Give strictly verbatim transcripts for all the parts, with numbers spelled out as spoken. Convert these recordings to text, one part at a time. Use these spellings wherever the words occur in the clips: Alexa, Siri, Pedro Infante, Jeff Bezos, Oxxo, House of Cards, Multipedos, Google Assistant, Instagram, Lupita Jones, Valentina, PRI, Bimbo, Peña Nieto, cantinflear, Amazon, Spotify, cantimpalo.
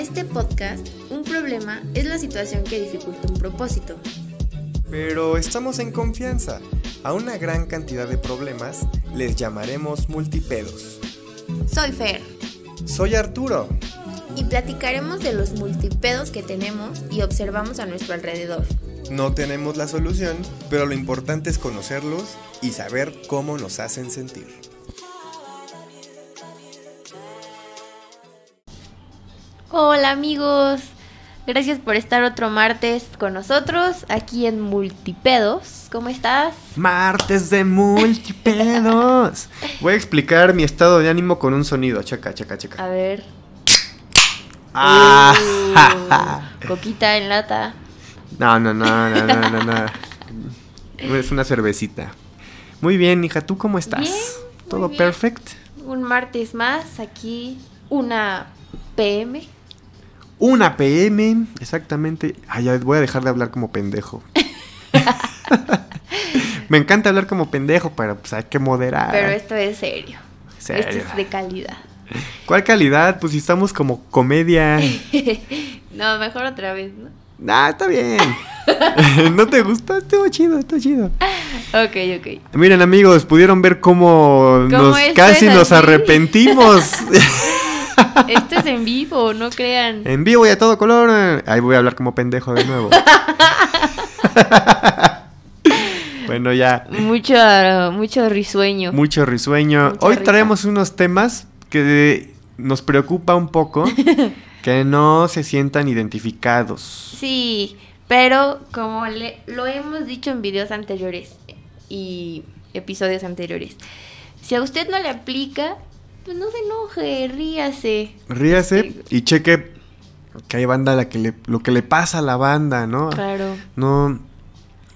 Para este podcast, un problema es la situación que dificulta un propósito. Pero estamos en confianza. A una gran cantidad de problemas les llamaremos multipedos. Soy Fer. Soy Arturo. Y platicaremos de los multipedos que tenemos y observamos a nuestro alrededor. No tenemos la solución, pero lo importante es conocerlos y saber cómo nos hacen sentir. Hola amigos, gracias por estar otro martes con nosotros aquí en Multipedos. ¿Cómo estás? Martes de Multipedos. Voy a explicar mi estado de ánimo con un sonido. Checa, checa, checa. A ver. Ah, uh, ja, ja. Coquita en lata. No, no, no, no, no, no, no. Es una cervecita. Muy bien, hija, ¿tú cómo estás? Bien, todo bien. Perfecto. Un martes más aquí, una P M. Una P M, exactamente. Ay, ya voy a dejar de hablar como pendejo. Me encanta hablar como pendejo, pero pues hay que moderar. Pero esto es serio. ¿Serio? Esto es de calidad. ¿Cuál calidad? Pues si estamos como comedia. No, mejor otra vez, ¿no? Ah, está bien. ¿No te gusta? Estuvo chido, estuvo chido. Ok, ok. Miren, amigos, pudieron ver cómo, ¿Cómo nos casi nos arrepentimos. Esto es en vivo, no crean. En vivo y a todo color. Ahí voy a hablar como pendejo de nuevo. Bueno, ya. Mucho, mucho risueño. Mucho risueño. Mucha Hoy risa. Traemos unos temas que nos preocupa un poco. Que no se sientan identificados. Sí, pero como le, lo hemos dicho en videos anteriores y episodios anteriores, si a usted no le aplica, pues no se enoje, ríase. Ríase es que... y cheque que hay banda a la que le, lo que le pasa a la banda, ¿no? Claro. No,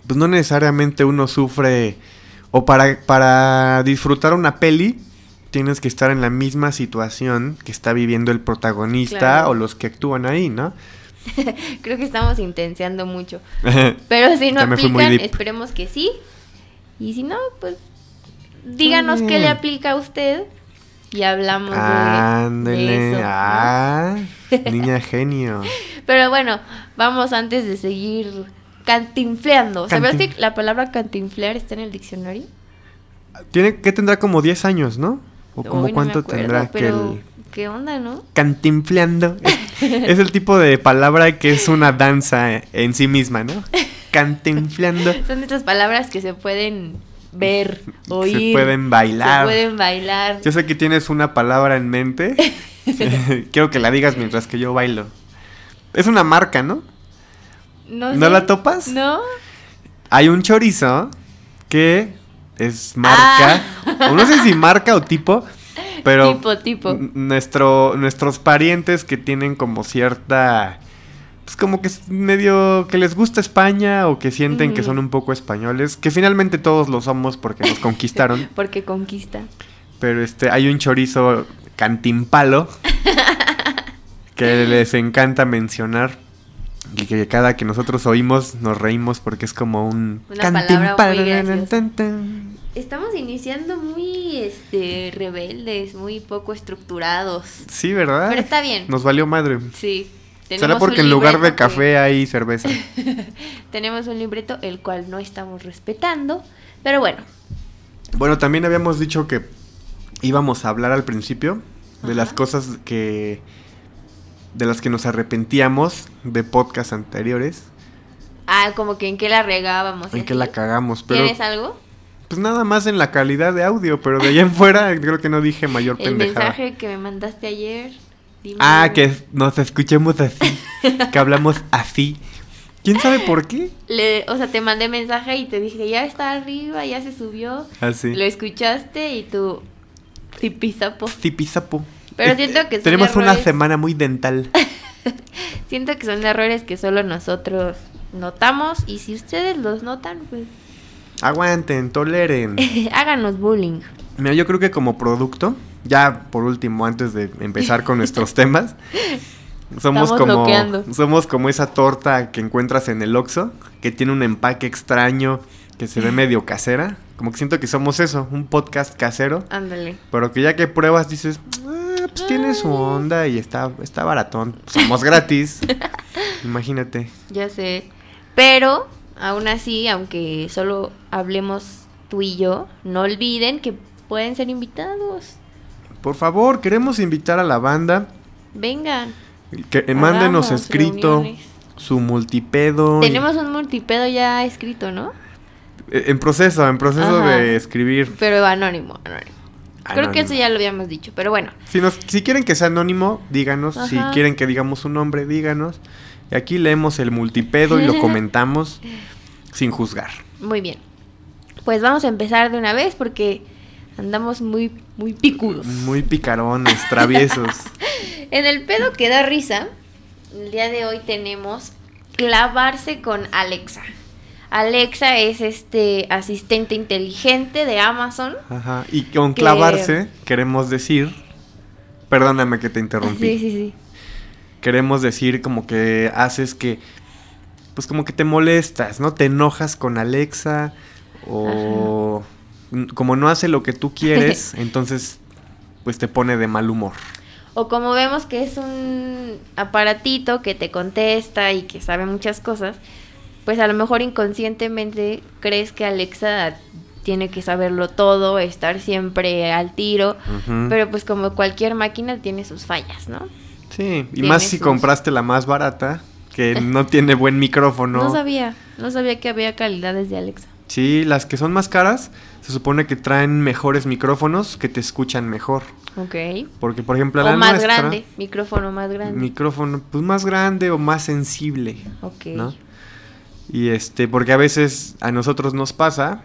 pues no necesariamente uno sufre, o para, para disfrutar una peli... tienes que estar en la misma situación que está viviendo el protagonista, claro, o los que actúan ahí, ¿no? Creo que estamos intensiando mucho. Pero si no aplican, esperemos que sí. Y si no, pues díganos qué le aplica a usted y hablamos Ándele, de eso. Ah, ¿no? Niña genio. Pero bueno, vamos antes de seguir cantinfleando. Cantin... ¿Sabías que la palabra cantinflear está en el diccionario? Tiene que tendrá como diez años, ¿no? O Uy, como no cuánto acuerdo, tendrá que el... ¿Qué onda, no? Cantinfleando. Es el tipo de palabra que es una danza en sí misma, ¿no? Cantinfleando. Son estas palabras que se pueden ver, oír. Se pueden bailar. Se pueden bailar. Yo sé que tienes una palabra en mente. Quiero que la digas mientras que yo bailo. Es una marca, ¿no? No sé. ¿No la topas? No. Hay un chorizo que... es marca, ah. no sé si marca o tipo, pero tipo, tipo. N- nuestro, nuestros parientes que tienen como cierta, pues como que es medio que les gusta España o que sienten mm. que son un poco españoles, que finalmente todos lo somos porque nos conquistaron. Porque conquista. Pero este, hay un chorizo cantimpalo que les encanta mencionar. Y que cada que nosotros oímos nos reímos porque es como un... una palabra muy graciosa. Estamos iniciando muy este rebeldes, muy poco estructurados. Sí, ¿verdad? Pero está bien. Nos valió madre. Sí. Será porque en lugar de café que... hay cerveza. Tenemos un libreto el cual no estamos respetando, pero bueno. Bueno, también habíamos dicho que íbamos a hablar al principio de Ajá. las cosas que... de las que nos arrepentíamos de podcasts anteriores. Ah, como que en qué la regábamos. En qué la cagamos, pero... ¿Tienes algo? Pues nada más en la calidad de audio, pero de allá en fuera creo que no dije mayor el pendejada. El mensaje que me mandaste ayer. Dime ah, que nos escuchemos así, que hablamos así. ¿Quién sabe por qué? Le, o sea, te mandé mensaje y te dije, ya está arriba, ya se subió. Así. Ah, lo escuchaste y tú... zipizapo. Zipizapo. Pero siento que son Tenemos errores... una semana muy dental. Siento que son errores que solo nosotros notamos. Y si ustedes los notan, pues... aguanten, toleren. Háganos bullying. Mira, yo creo que como producto, ya por último, antes de empezar con nuestros temas, somos como, bloqueando. Somos como esa torta que encuentras en el Oxxo, que tiene un empaque extraño, que se ve medio casera. Como que siento que somos eso, un podcast casero. Ándale. Pero que ya que pruebas dices... pues tiene su onda y está, está baratón. Somos gratis. Imagínate. Ya sé. Pero, aún así, aunque solo hablemos tú y yo, no olviden que pueden ser invitados. Por favor, queremos invitar a la banda. Vengan. Que, eh, mándenos escrito reuniones. Su multipedo. Tenemos y... un multipedo ya escrito, ¿no? En proceso, en proceso Ajá. de escribir. Pero anónimo, anónimo. Anónimo. Creo que eso ya lo habíamos dicho, pero bueno. Si nos, si quieren que sea anónimo, díganos. Ajá. Si quieren que digamos su nombre, díganos. Y aquí leemos el multipedo y lo comentamos sin juzgar. Muy bien. Pues vamos a empezar de una vez porque andamos muy, muy picudos. Muy picarones, traviesos. En el pedo que da risa, el día de hoy tenemos clavarse con Alexa. Alexa es este asistente inteligente de Amazon. Ajá, y con que... clavarse queremos decir, perdóname que te interrumpí. Sí, sí, sí. Queremos decir como que haces que, pues como que te molestas, ¿no? Te enojas con Alexa o Ajá. como no hace lo que tú quieres, entonces pues te pone de mal humor. O como vemos que es un aparatito que te contesta y que sabe muchas cosas, pues a lo mejor inconscientemente crees que Alexa tiene que saberlo todo, estar siempre al tiro, uh-huh. pero pues como cualquier máquina tiene sus fallas, ¿no? Sí, y más si sus... compraste la más barata, que no tiene buen micrófono. No sabía, no sabía que había calidades de Alexa. Sí, las que son más caras, se supone que traen mejores micrófonos que te escuchan mejor. Ok. Porque, por ejemplo, la nuestra... O más grande, micrófono más grande. Micrófono, pues más grande o más sensible, Ok. ¿no? Y este, porque a veces a nosotros nos pasa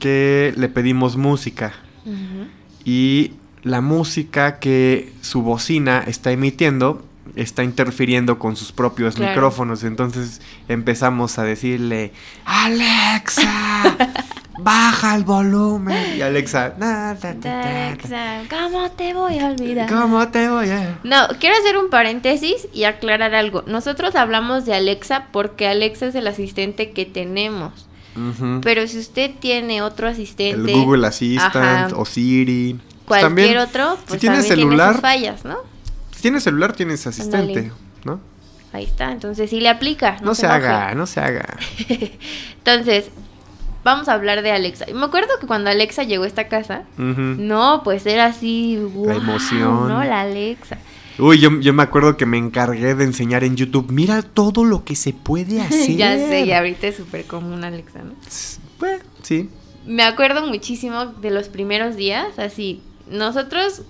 que le pedimos música uh-huh. y la música que su bocina está emitiendo está interfiriendo con sus propios claro. micrófonos. Entonces empezamos a decirle, Alexa, baja el volumen. Y Alexa, na, da, da, da, Alexa, ¿cómo te voy a olvidar? ¿Cómo te voy a...? No, quiero hacer un paréntesis y aclarar algo. Nosotros hablamos de Alexa porque Alexa es el asistente que tenemos. Uh-huh. Pero si usted tiene otro asistente... El Google Assistant ajá, o Siri... Pues cualquier también, otro, pues si también celular, tiene sus fallas, ¿no? Si tienes celular, tienes asistente, Andale. ¿no? Ahí está, entonces sí le aplica. No, no se, se haga, no se haga. Entonces... Vamos a hablar de Alexa. Me acuerdo que cuando Alexa llegó a esta casa, uh-huh. no, pues era así, wow, la emoción, ¿no? La Alexa. Uy, yo, yo me acuerdo que me encargué de enseñar en YouTube, mira todo lo que se puede hacer. Ya sé, y ahorita es súper común Alexa, ¿no? Bueno, sí. Me acuerdo muchísimo de los primeros días, así, nosotros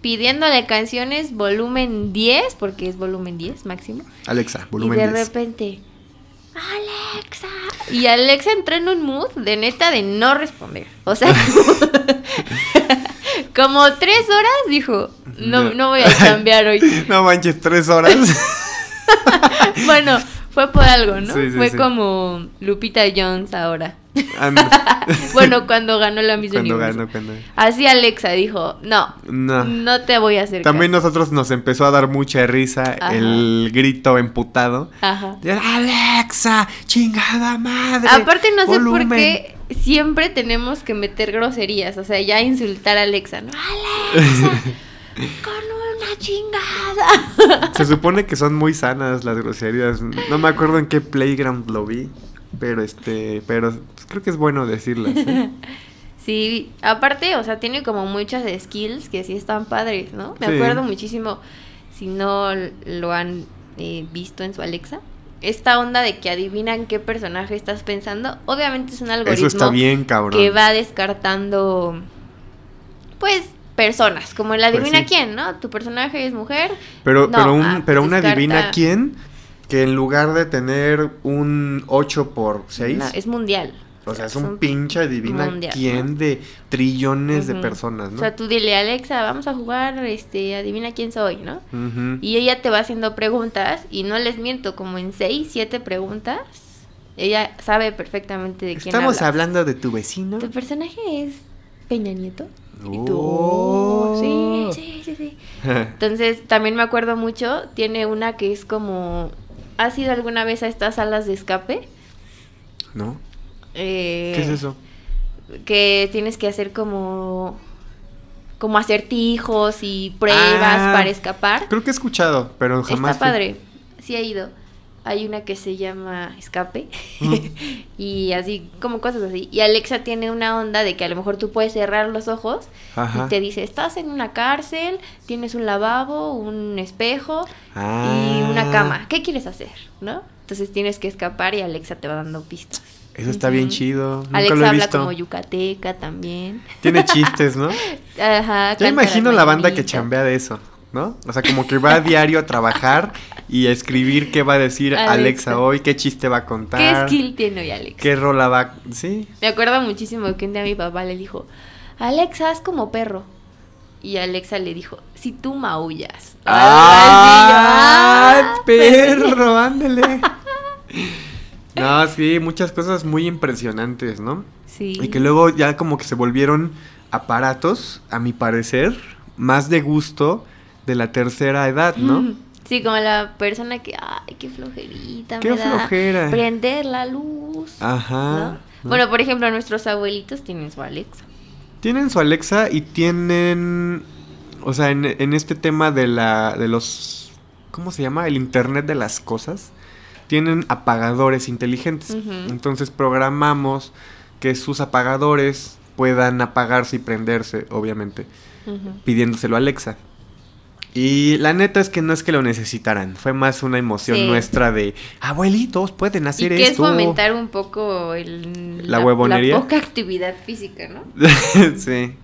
pidiéndole canciones volumen diez, porque es volumen diez máximo. Alexa, volumen diez. Y de diez. Repente... Alexa. Y Alexa entró en un mood de neta de no responder. O sea, como tres horas dijo, no, no. no voy a chambear hoy. No manches, tres horas. Bueno, fue por algo, ¿no? Sí, sí, fue sí. como Lupita Jones ahora. Bueno, cuando ganó la Miss Universo. Cuando... Así Alexa dijo, no, no, no te voy a hacer También caso. Nosotros nos empezó a dar mucha risa Ajá. el grito emputado. Ajá. De, Alexa, chingada madre. Aparte no volumen. sé por qué siempre tenemos que meter groserías, o sea, ya insultar a Alexa, ¿no? Alexa, con una chingada. Se supone que son muy sanas las groserías. No me acuerdo en qué playground lo vi. Pero este, pero pues, creo que es bueno decirlas, ¿eh? Sí, aparte, o sea, tiene como muchas skills que sí están padres, ¿no? Me sí. acuerdo muchísimo, si no lo han eh, visto en su Alexa, esta onda de que adivinan qué personaje estás pensando. Obviamente es un algoritmo Eso está bien, cabrón. que va descartando, pues, personas, como el adivina pues sí. quién, ¿no? Tu personaje es mujer. Pero, no, pero, un, ah, pero un adivina quién... Que en lugar de tener un ocho por seis... No, es mundial. O sea, es un, un pinche adivina mundial, quién ¿no? de trillones uh-huh. de personas, ¿no? O sea, tú dile, Alexa, vamos a jugar, este, adivina quién soy, ¿no? Uh-huh. Y ella te va haciendo preguntas, y no les miento, como en seis, siete preguntas, ella sabe perfectamente de quién hablas. Estamos hablando de tu vecino. Tu personaje es Peña Nieto. Y tú, oh. sí, sí, sí, sí. Entonces, también me acuerdo mucho, tiene una que es como... ¿Has ido alguna vez a estas salas de escape? No. Eh, ¿Qué es eso? Que tienes que hacer como... como acertijos y pruebas ah, para escapar. Creo que he escuchado, pero jamás. Está padre, sí he ido. Hay una que se llama Escape mm. y así, como cosas así. Y Alexa tiene una onda de que a lo mejor tú puedes cerrar los ojos, ajá, y te dice, estás en una cárcel, tienes un lavabo, un espejo ah. y una cama. ¿Qué quieres hacer? ¿No? Entonces tienes que escapar y Alexa te va dando pistas. Eso está uh-huh. bien chido. Nunca Alexa lo he habla visto. Como yucateca también. Tiene chistes, ¿no? Ajá. Yo imagino la banda que chambea de eso, ¿no? O sea, como que va a diario a trabajar y a escribir qué va a decir Alexa, Alexa hoy, qué chiste va a contar. ¿Qué skill tiene hoy Alexa? ¿Qué rola va a...? Sí. Me acuerdo muchísimo que un día mi papá le dijo, Alexa, haz como perro. Y Alexa le dijo, si tú maullas. ¡Ah! ¡Ah, perro! ¡Ándale! No, sí, muchas cosas muy impresionantes, ¿no? Sí. Y que luego ya como que se volvieron aparatos, a mi parecer, más de gusto de la tercera edad, ¿no? Sí, como la persona que, ay, qué flojerita, qué me flojera da prender la luz. Ajá. ¿No? Bueno, por ejemplo, nuestros abuelitos tienen su Alexa. Tienen su Alexa y tienen, o sea, en, en este tema de la, de los, ¿cómo se llama? El Internet de las cosas. Tienen apagadores inteligentes. Uh-huh. Entonces programamos que sus apagadores puedan apagarse y prenderse, obviamente, uh-huh, pidiéndoselo a Alexa. Y la neta es que no es que lo necesitaran, fue más una emoción sí. nuestra de abuelitos pueden hacer esto. Y que esto es fomentar un poco el, la, la huevonería, la poca actividad física, ¿no? Sí.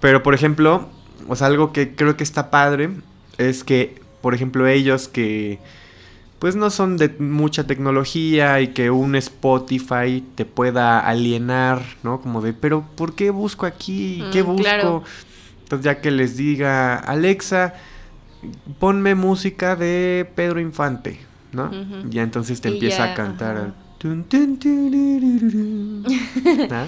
Pero por ejemplo, o sea, algo que creo que está padre es que, por ejemplo, ellos que pues no son de mucha tecnología y que un Spotify te pueda alienar, ¿no? Como de, pero ¿por qué busco aquí? ¿Qué mm, busco? Claro. Entonces ya que les diga, Alexa, ponme música de Pedro Infante, ¿no? Uh-huh. Ya entonces te y empieza ya, a cantar. ¿Ah?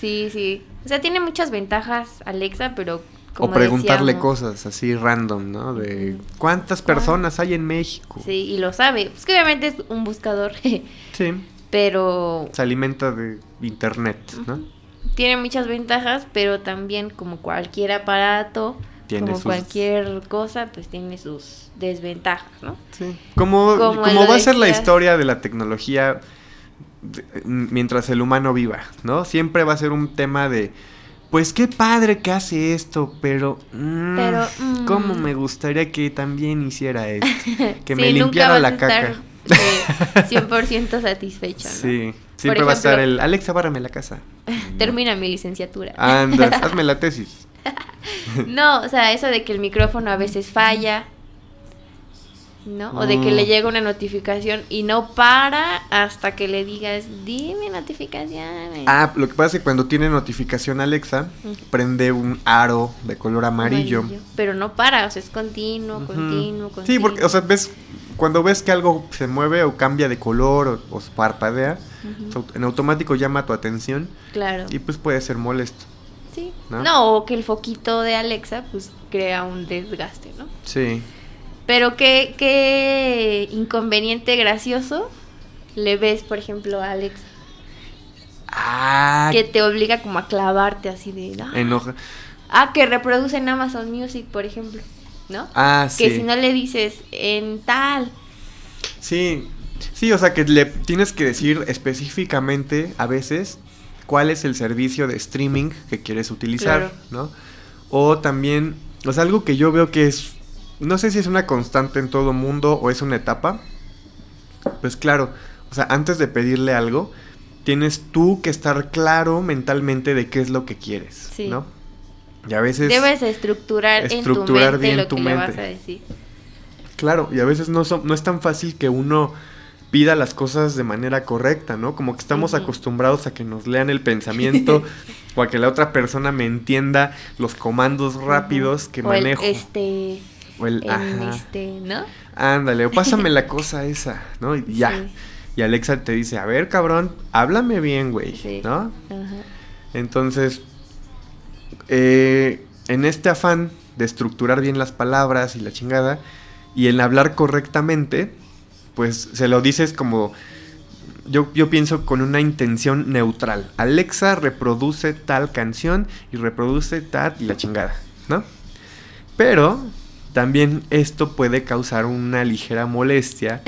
Sí, sí. O sea, tiene muchas ventajas Alexa, pero... Como o preguntarle decíamos, cosas así random, ¿no? De cuántas personas hay en México. Sí, y lo sabe. Pues que obviamente es un buscador. Sí. Pero... se alimenta de internet, ¿no? Tiene muchas ventajas, pero también como cualquier aparato, tiene como sus... cualquier cosa, pues tiene sus desventajas, ¿no? Sí. Como, como, como va a ser la historia de la tecnología mientras el humano viva, ¿no? Siempre va a ser un tema de... pues qué padre que hace esto, pero... Mmm, pero mmm, cómo me gustaría que también hiciera esto. Que sí, me limpiara la caca. Estar, eh, cien por ciento satisfecha, ¿no? Sí, siempre va a estar el... Alexa, bárrame la casa. Termina mi licenciatura. Andas, hazme la tesis. No, o sea, eso de que el micrófono a veces falla, ¿no? O de que le llega una notificación y no para hasta que le digas, dime notificaciones. Ah, lo que pasa es que cuando tiene notificación Alexa, uh-huh, prende un aro de color amarillo. amarillo. Pero no para, o sea, es continuo, uh-huh, continuo, continuo. Sí, porque, o sea, ves, cuando ves que algo se mueve o cambia de color o, o parpadea, uh-huh, en automático llama tu atención. Claro. Y pues puede ser molesto. Sí. ¿No? No, o que el foquito de Alexa, pues, crea un desgaste, ¿no? Sí. Pero qué, qué inconveniente gracioso le ves, por ejemplo, a Alexa. Ah. Que te obliga como a clavarte así de... Ah, enoja. Ah, que reproduce en Amazon Music, por ejemplo, ¿no? Ah, sí. Que si no le dices en tal. Sí, sí, o sea que le tienes que decir específicamente a veces cuál es el servicio de streaming que quieres utilizar, claro, ¿no? O también, o sea, algo que yo veo que es... no sé si es una constante en todo mundo o es una etapa. Pues claro, o sea, antes de pedirle algo, tienes tú que estar claro mentalmente de qué es lo que quieres, sí, ¿no? Y a veces... debes estructurar, estructurar en tu mente bien lo tu que mente. Le vas a decir. Claro, y a veces no, son, no es tan fácil que uno pida las cosas de manera correcta, ¿no? Como que estamos uh-huh. acostumbrados a que nos lean el pensamiento o a que la otra persona me entienda los comandos rápidos uh-huh. que o manejo. El este... o el, en ajá. este, ¿no? Ándale, o pásame la cosa esa, ¿no? Y ya. Sí. Y Alexa te dice, a ver, cabrón, háblame bien, güey, sí. ¿no? Ajá. Entonces, eh, en este afán de estructurar bien las palabras y la chingada, y en hablar correctamente, pues se lo dices como... yo, yo pienso con una intención neutral. Alexa reproduce tal canción y reproduce tal y la chingada, ¿no? Pero también esto puede causar una ligera molestia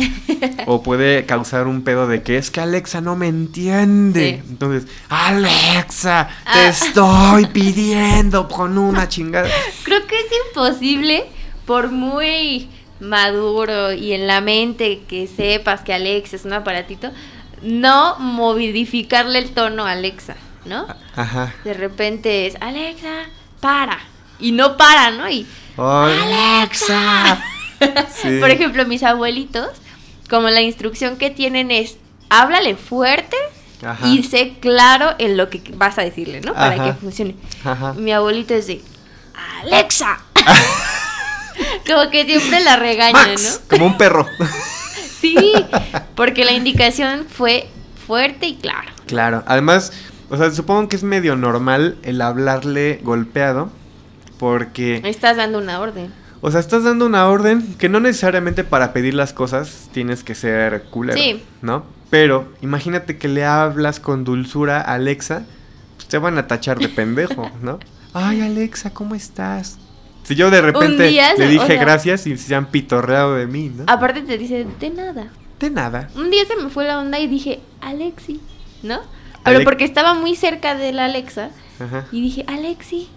o puede causar un pedo de que es que Alexa no me entiende. Sí. Entonces, Alexa, te ah. estoy pidiendo con una chingada. Creo que es imposible, por muy maduro y en la mente que sepas que Alexa es un aparatito, no modificarle el tono a Alexa, ¿no? Ajá. De repente es, Alexa, para. Y no para, ¿no? Y Alexa. Sí. Por ejemplo, mis abuelitos, como la instrucción que tienen es háblale fuerte. Ajá. Y sé claro en lo que vas a decirle, ¿no? Para Ajá. que funcione. Ajá. Mi abuelito es de Alexa. Como que siempre la regaña, Max, ¿no? Como un perro. Sí, porque la indicación fue fuerte y claro. Claro, además, o sea, supongo que es medio normal el hablarle golpeado. Porque estás dando una orden. O sea, estás dando una orden que no necesariamente para pedir las cosas tienes que ser culero, sí, ¿no? Pero imagínate que le hablas con dulzura a Alexa, pues te van a tachar de pendejo, ¿no? Ay, Alexa, ¿cómo estás? Si yo de repente día, le dije o sea, gracias y se han pitorreado de mí, ¿no? Aparte te dice, de nada. De nada. Un día se me fue la onda y dije, Alexi, ¿no? Pero Ale- porque estaba muy cerca de la Alexa. Ajá. Y dije, Alexi.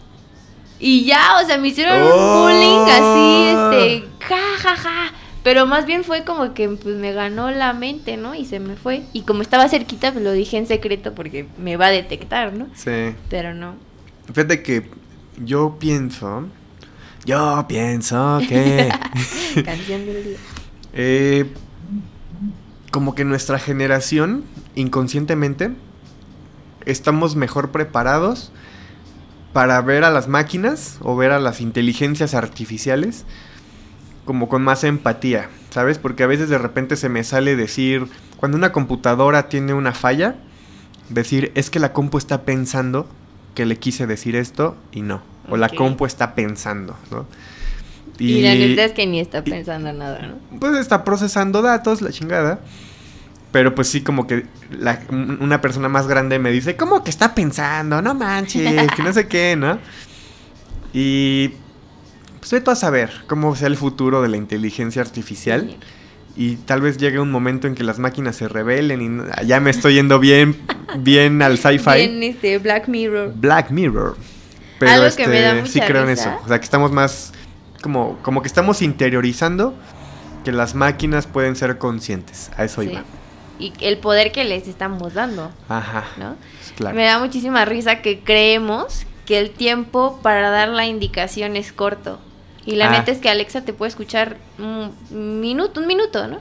Y ya, o sea, me hicieron oh. un bullying así, este, ja, ja, ja. Pero más bien fue como que pues, me ganó la mente, ¿no? Y se me fue. Y como estaba cerquita, pues lo dije en secreto porque me va a detectar, ¿no? Sí. Pero no. Fíjate que yo pienso, yo pienso que... Canción del día. eh, como que nuestra generación, inconscientemente, estamos mejor preparados para ver a las máquinas o ver a las inteligencias artificiales como con más empatía, ¿sabes? Porque a veces de repente se me sale decir, cuando una computadora tiene una falla, decir, es que la compu está pensando que le quise decir esto y no. Okay. O la compu está pensando, ¿no? Y, y la neta es que ni está pensando y, nada, ¿no? Pues está procesando datos, la chingada. Pero pues sí, como que la, una persona más grande me dice, ¿cómo que está pensando? No manches, que no sé qué, ¿no? Y pues vete a saber cómo sea el futuro de la inteligencia artificial. Sí. Y tal vez llegue un momento en que las máquinas se rebelen y ya me estoy yendo bien, bien al sci-fi. Bien, este, Black Mirror. Black Mirror. Pero algo este, que me da mucha sí creo risa. En eso. O sea, que estamos más, como, como que estamos interiorizando que las máquinas pueden ser conscientes. A eso sí. iba. Y el poder que les estamos dando. Ajá. ¿No? Claro. Me da muchísima risa que creemos que el tiempo para dar la indicación es corto. Y la ah. neta es que Alexa te puede escuchar un minuto, un minuto, ¿no?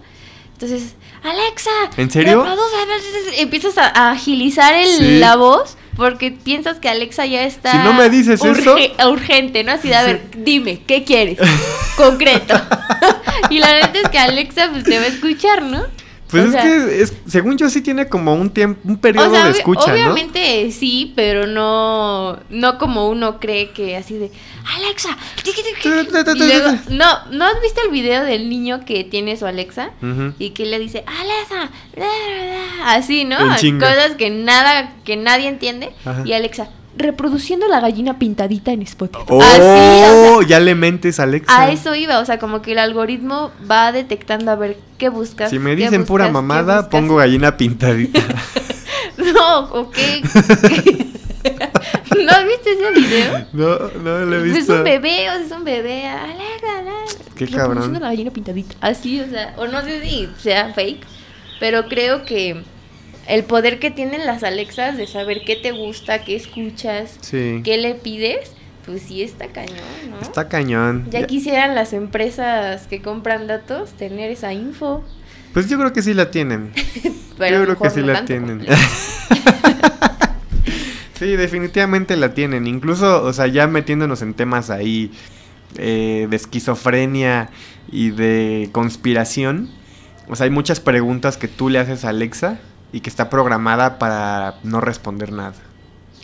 Entonces, Alexa, ¿en serio? Empiezas a, a agilizar el, sí. la voz porque piensas que Alexa ya está. Si no me dices urge- eso. Urgente, ¿no? Así de, a sí. ver, dime, ¿qué quieres? Concreto. Y la neta es que Alexa pues, te va a escuchar, ¿no? Pues o es sea, que, es, según yo, sí tiene como un tiempo, un periodo o sea, de escucha, obvi- obviamente, ¿no? Obviamente sí, pero no no como uno cree que así de, Alexa, y luego, no, ¿no has visto el video del niño que tiene su Alexa? Uh-huh. Y que le dice, Alexa, bla, bla, bla, así, ¿no? Cosas que nada, que nadie entiende. Ajá. Y Alexa, reproduciendo la gallina pintadita en Spotify. Oh, así, o sea, ya le mentes a Alexa. A eso iba, o sea, como que el algoritmo va detectando a ver qué buscas. Si me dicen buscas, pura mamada, pongo gallina pintadita. No, ¿o qué? ¿No has visto ese video? No, no lo he visto. Es un bebé, o sea, es un bebé. Alexa, Alexa. Qué reproduciendo cabrón. Reproduciendo la gallina pintadita. Así, o sea, o no sé si sea fake, pero creo que el poder que tienen las Alexas de saber qué te gusta, qué escuchas, sí. qué le pides, pues sí está cañón, ¿no? Está cañón. Ya, ya quisieran las empresas que compran datos tener esa info. Pues yo creo que sí la tienen. Pero yo creo que sí no la tienen. Sí, definitivamente la tienen. Incluso, o sea, ya metiéndonos en temas ahí eh, de esquizofrenia y de conspiración. O sea, hay muchas preguntas que tú le haces a Alexa y que está programada para no responder nada.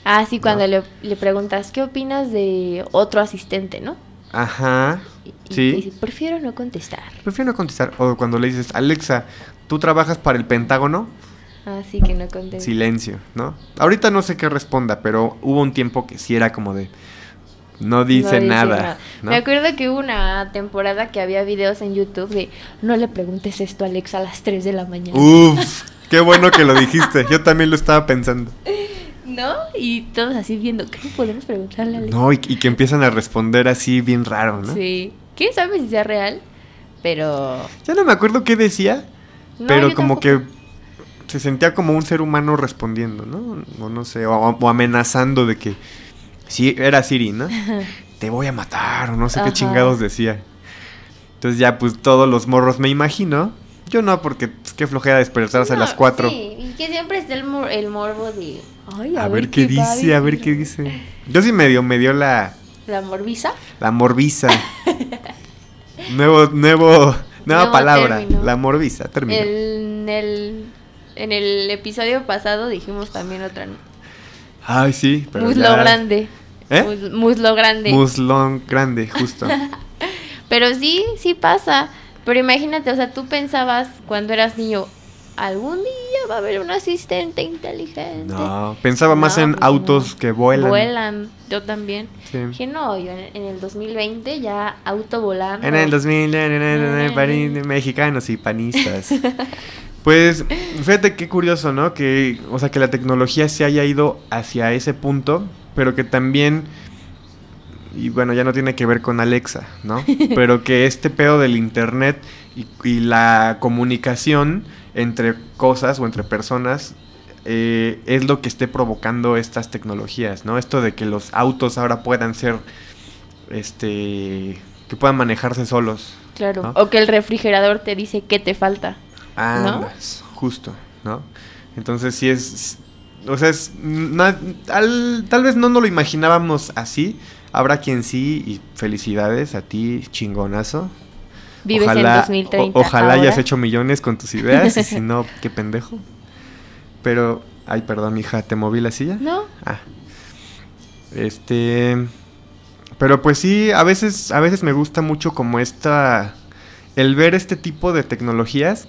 Ah, sí, cuando ¿no? le, le preguntas, ¿qué opinas de otro asistente, no? Ajá, y, y sí. Dice, prefiero no contestar. Prefiero no contestar. O cuando le dices, Alexa, ¿tú trabajas para el Pentágono? Ah, sí, que no contesta. Silencio, ¿no? Ahorita no sé qué responda, pero hubo un tiempo que sí era como de... No dice, no dice nada, nada. ¿No? Me acuerdo que hubo una temporada que había videos en YouTube de... No le preguntes esto a Alexa a las tres de la mañana. Uf, qué bueno que lo dijiste. Yo también lo estaba pensando. ¿No? Y todos así viendo, ¿qué podemos preguntarle a Alexa? No, y, y que empiezan a responder así bien raro, ¿no? Sí. ¿Quién sabe si sea real? Pero... Ya no me acuerdo qué decía, no, pero como tampoco. Que... Se sentía como un ser humano respondiendo, ¿no? O no sé, o, o amenazando de que... Sí, era Siri, ¿no? Te voy a matar, o no sé Ajá. qué chingados decía. Entonces ya, pues, todos los morros, me imagino. Yo no, porque pues, qué flojera despertarse no, a las cuatro. Sí, y que siempre está el, mor- el morbo de... Ay, a, a ver, ver qué, qué dice, padre. A ver qué dice. Yo sí me dio, me dio la... ¿La morbiza? La morbiza. nuevo, nuevo... Nueva nuevo palabra. Término. La morbiza, termino. El... el... En el episodio pasado dijimos también otra. Ay, sí, pero muslo ya... grande. ¿Eh? Mus- muslo grande. Muslo grande, justo. Pero sí, sí pasa. Pero imagínate, o sea, tú pensabas cuando eras niño, algún día va a haber un asistente inteligente. No, pensaba no, más en pues autos no. que vuelan. Vuelan, yo también. Sí. Dije, no, yo en, en el dos mil veinte ya auto volando. En el dos mil, en el, en el, mexicanos y panistas. Pues, fíjate qué curioso, ¿no? Que, o sea, que la tecnología se haya ido hacia ese punto, pero que también, y bueno, ya no tiene que ver con Alexa, ¿no? Pero que este pedo del internet y, y la comunicación entre cosas o entre personas eh, es lo que esté provocando estas tecnologías, ¿no? Esto de que los autos ahora puedan ser, este, que puedan manejarse solos. Claro, ¿no? O que el refrigerador te dice qué te falta. Ah, ¿no? Justo, ¿no? Entonces sí es, o sea, es, na, al, tal vez no nos lo imaginábamos así, habrá quien sí, y felicidades a ti, chingonazo. Vives ojalá, en dos mil treinta. O, ojalá ahora. Hayas hecho millones con tus ideas, y si no, qué pendejo. Pero, ay, perdón, hija, ¿te moví la silla? No. Ah, este, pero pues sí, a veces, a veces me gusta mucho como esta, el ver este tipo de tecnologías,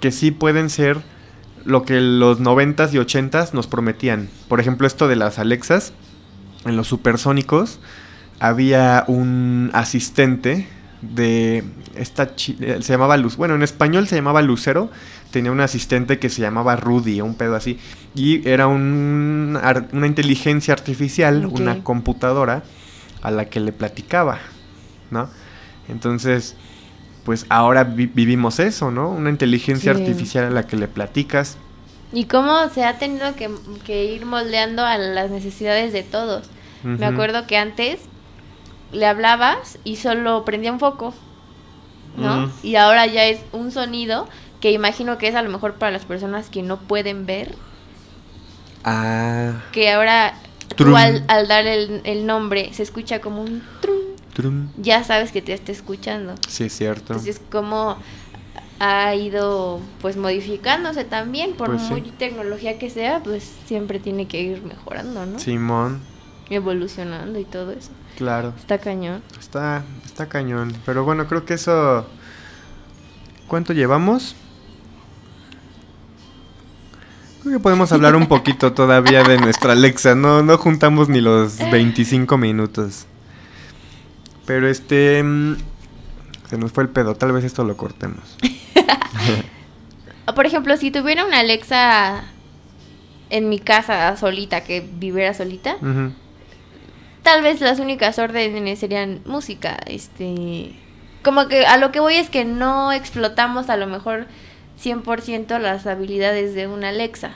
que sí pueden ser lo que los noventas y ochentas nos prometían. Por ejemplo, esto de las Alexas. En los Supersónicos había un asistente de esta chi- se llamaba Luz, bueno, en español se llamaba Lucero, tenía un asistente que se llamaba Rudy, un pedo así, y era un ar- una inteligencia artificial, okay. Una computadora a la que le platicaba, ¿no? Entonces, pues ahora vi- vivimos eso, ¿no? Una inteligencia sí. artificial a la que le platicas. Y cómo se ha tenido que, que ir moldeando a las necesidades de todos. Uh-huh. Me acuerdo que antes le hablabas y solo prendía un foco, ¿no? Uh-huh. Y ahora ya es un sonido que imagino que es a lo mejor para las personas que no pueden ver. Ah. Que ahora trum. Tú al, al dar el, el nombre se escucha como un trum. Ya sabes que te está escuchando. Sí, es cierto. Entonces, como ha ido pues modificándose también, por pues muy sí. tecnología que sea, pues siempre tiene que ir mejorando, ¿no? Simón. Evolucionando y todo eso. Claro. Está cañón. Está, está cañón. Pero bueno, creo que eso. ¿Cuánto llevamos? Creo que podemos hablar un poquito todavía de nuestra Alexa. No, no juntamos ni los veinticinco minutos. Pero este... Se nos fue el pedo. Tal vez esto lo cortemos. Por ejemplo, si tuviera una Alexa en mi casa solita, que viviera solita, uh-huh. Tal vez las únicas órdenes serían música. Este... Como que a lo que voy es que no explotamos a lo mejor cien por ciento las habilidades de una Alexa.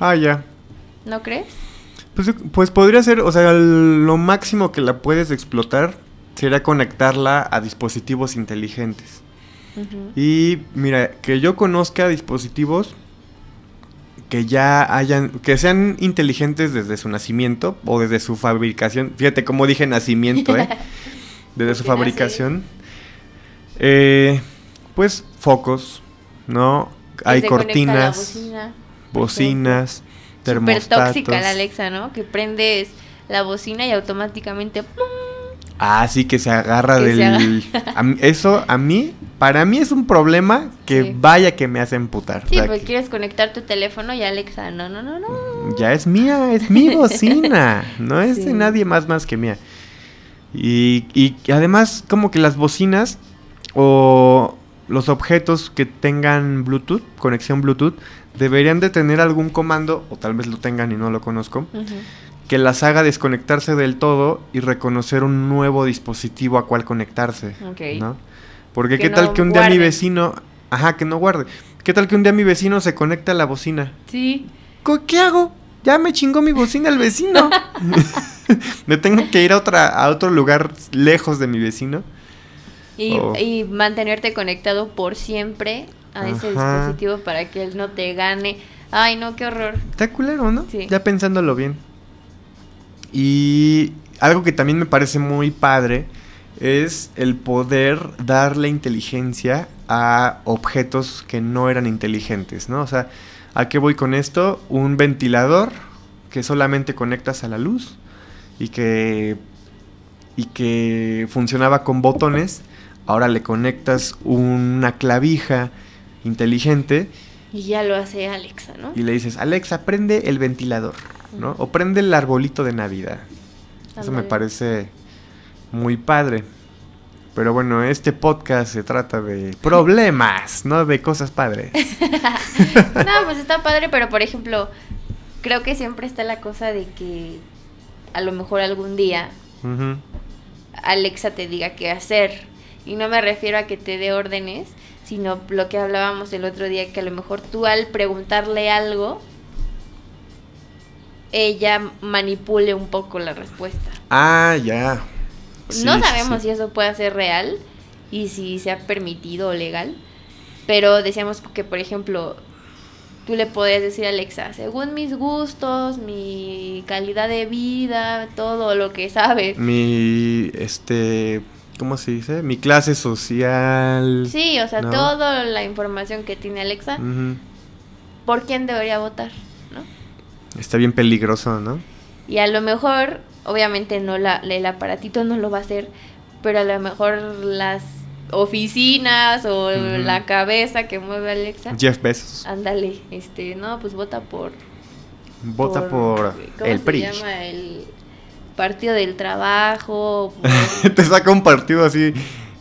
Ah, ya. Yeah. ¿No crees? Pues, pues podría ser, o sea, lo máximo que la puedes explotar sería conectarla a dispositivos inteligentes. Uh-huh. Y mira, que yo conozca dispositivos que ya hayan, que sean inteligentes desde su nacimiento o desde su fabricación. Fíjate cómo dije nacimiento, ¿eh? Desde su fabricación. Eh, pues focos, ¿no? Hay cortinas, bocina, bocinas, termostatos. Súper tóxica la Alexa, ¿no? Que prendes la bocina y automáticamente ¡pum! Ah, sí, que se agarra que del... Se agarra. A, eso a mí Para mí es un problema que sí. vaya que me hace emputar. Sí, o sea, porque que... quieres conectar tu teléfono y Alexa, no, no, no, no. Ya es mía, es mi bocina. No es sí. de nadie más más que mía. Y, y además como que las bocinas o los objetos que tengan Bluetooth, conexión Bluetooth, deberían de tener algún comando, o tal vez lo tengan y no lo conozco, uh-huh. que las haga desconectarse del todo y reconocer un nuevo dispositivo a cual conectarse, okay. ¿no? Porque que qué no tal que un guarde. día mi vecino... Ajá, que no guarde. ¿Qué tal que un día mi vecino se conecta a la bocina? Sí. ¿Qué hago? Ya me chingó mi bocina el vecino. Me tengo que ir a otra a otro lugar lejos de mi vecino. Y, oh. y mantenerte conectado por siempre a Ajá. ese dispositivo para que él no te gane. Ay, no, qué horror. Está culero, ¿no? Sí. Ya pensándolo bien. Y algo que también me parece muy padre es el poder darle inteligencia a objetos que no eran inteligentes, ¿no? O sea, ¿a qué voy con esto? Un ventilador que solamente conectas a la luz y que, y que funcionaba con botones. Ahora le conectas una clavija inteligente. Y ya lo hace Alexa, ¿no? Y le dices, Alexa, prende el ventilador, ¿no? O prende el arbolito de Navidad. Andale. Eso me parece muy padre. Pero bueno, este podcast se trata de problemas, no de cosas padres. No, pues está padre, pero por ejemplo, creo que siempre está la cosa de que a lo mejor algún día uh-huh. Alexa te diga qué hacer. Y no me refiero a que te dé órdenes, sino lo que hablábamos el otro día, que a lo mejor tú al preguntarle algo, ella manipule un poco la respuesta. Ah, ya. Sí, no sabemos sí. si eso puede ser real y si sea permitido o legal, pero decíamos que, por ejemplo, tú le podías decir a Alexa, según mis gustos, mi calidad de vida, todo lo que sabes. Mi, este, ¿cómo se dice? Mi clase social. Sí, o sea, ¿no? Toda la información que tiene Alexa, uh-huh. ¿por quién debería votar? ¿No? Está bien peligroso, ¿no? Y a lo mejor... Obviamente no la, el aparatito no lo va a hacer, pero a lo mejor las oficinas o uh-huh. la cabeza que mueve Alexa. Jeff Bezos. Ándale, este, no, pues vota por... Vota por, por el P R I. ¿Cómo se llama? El Partido del Trabajo. Por... Te saca un partido así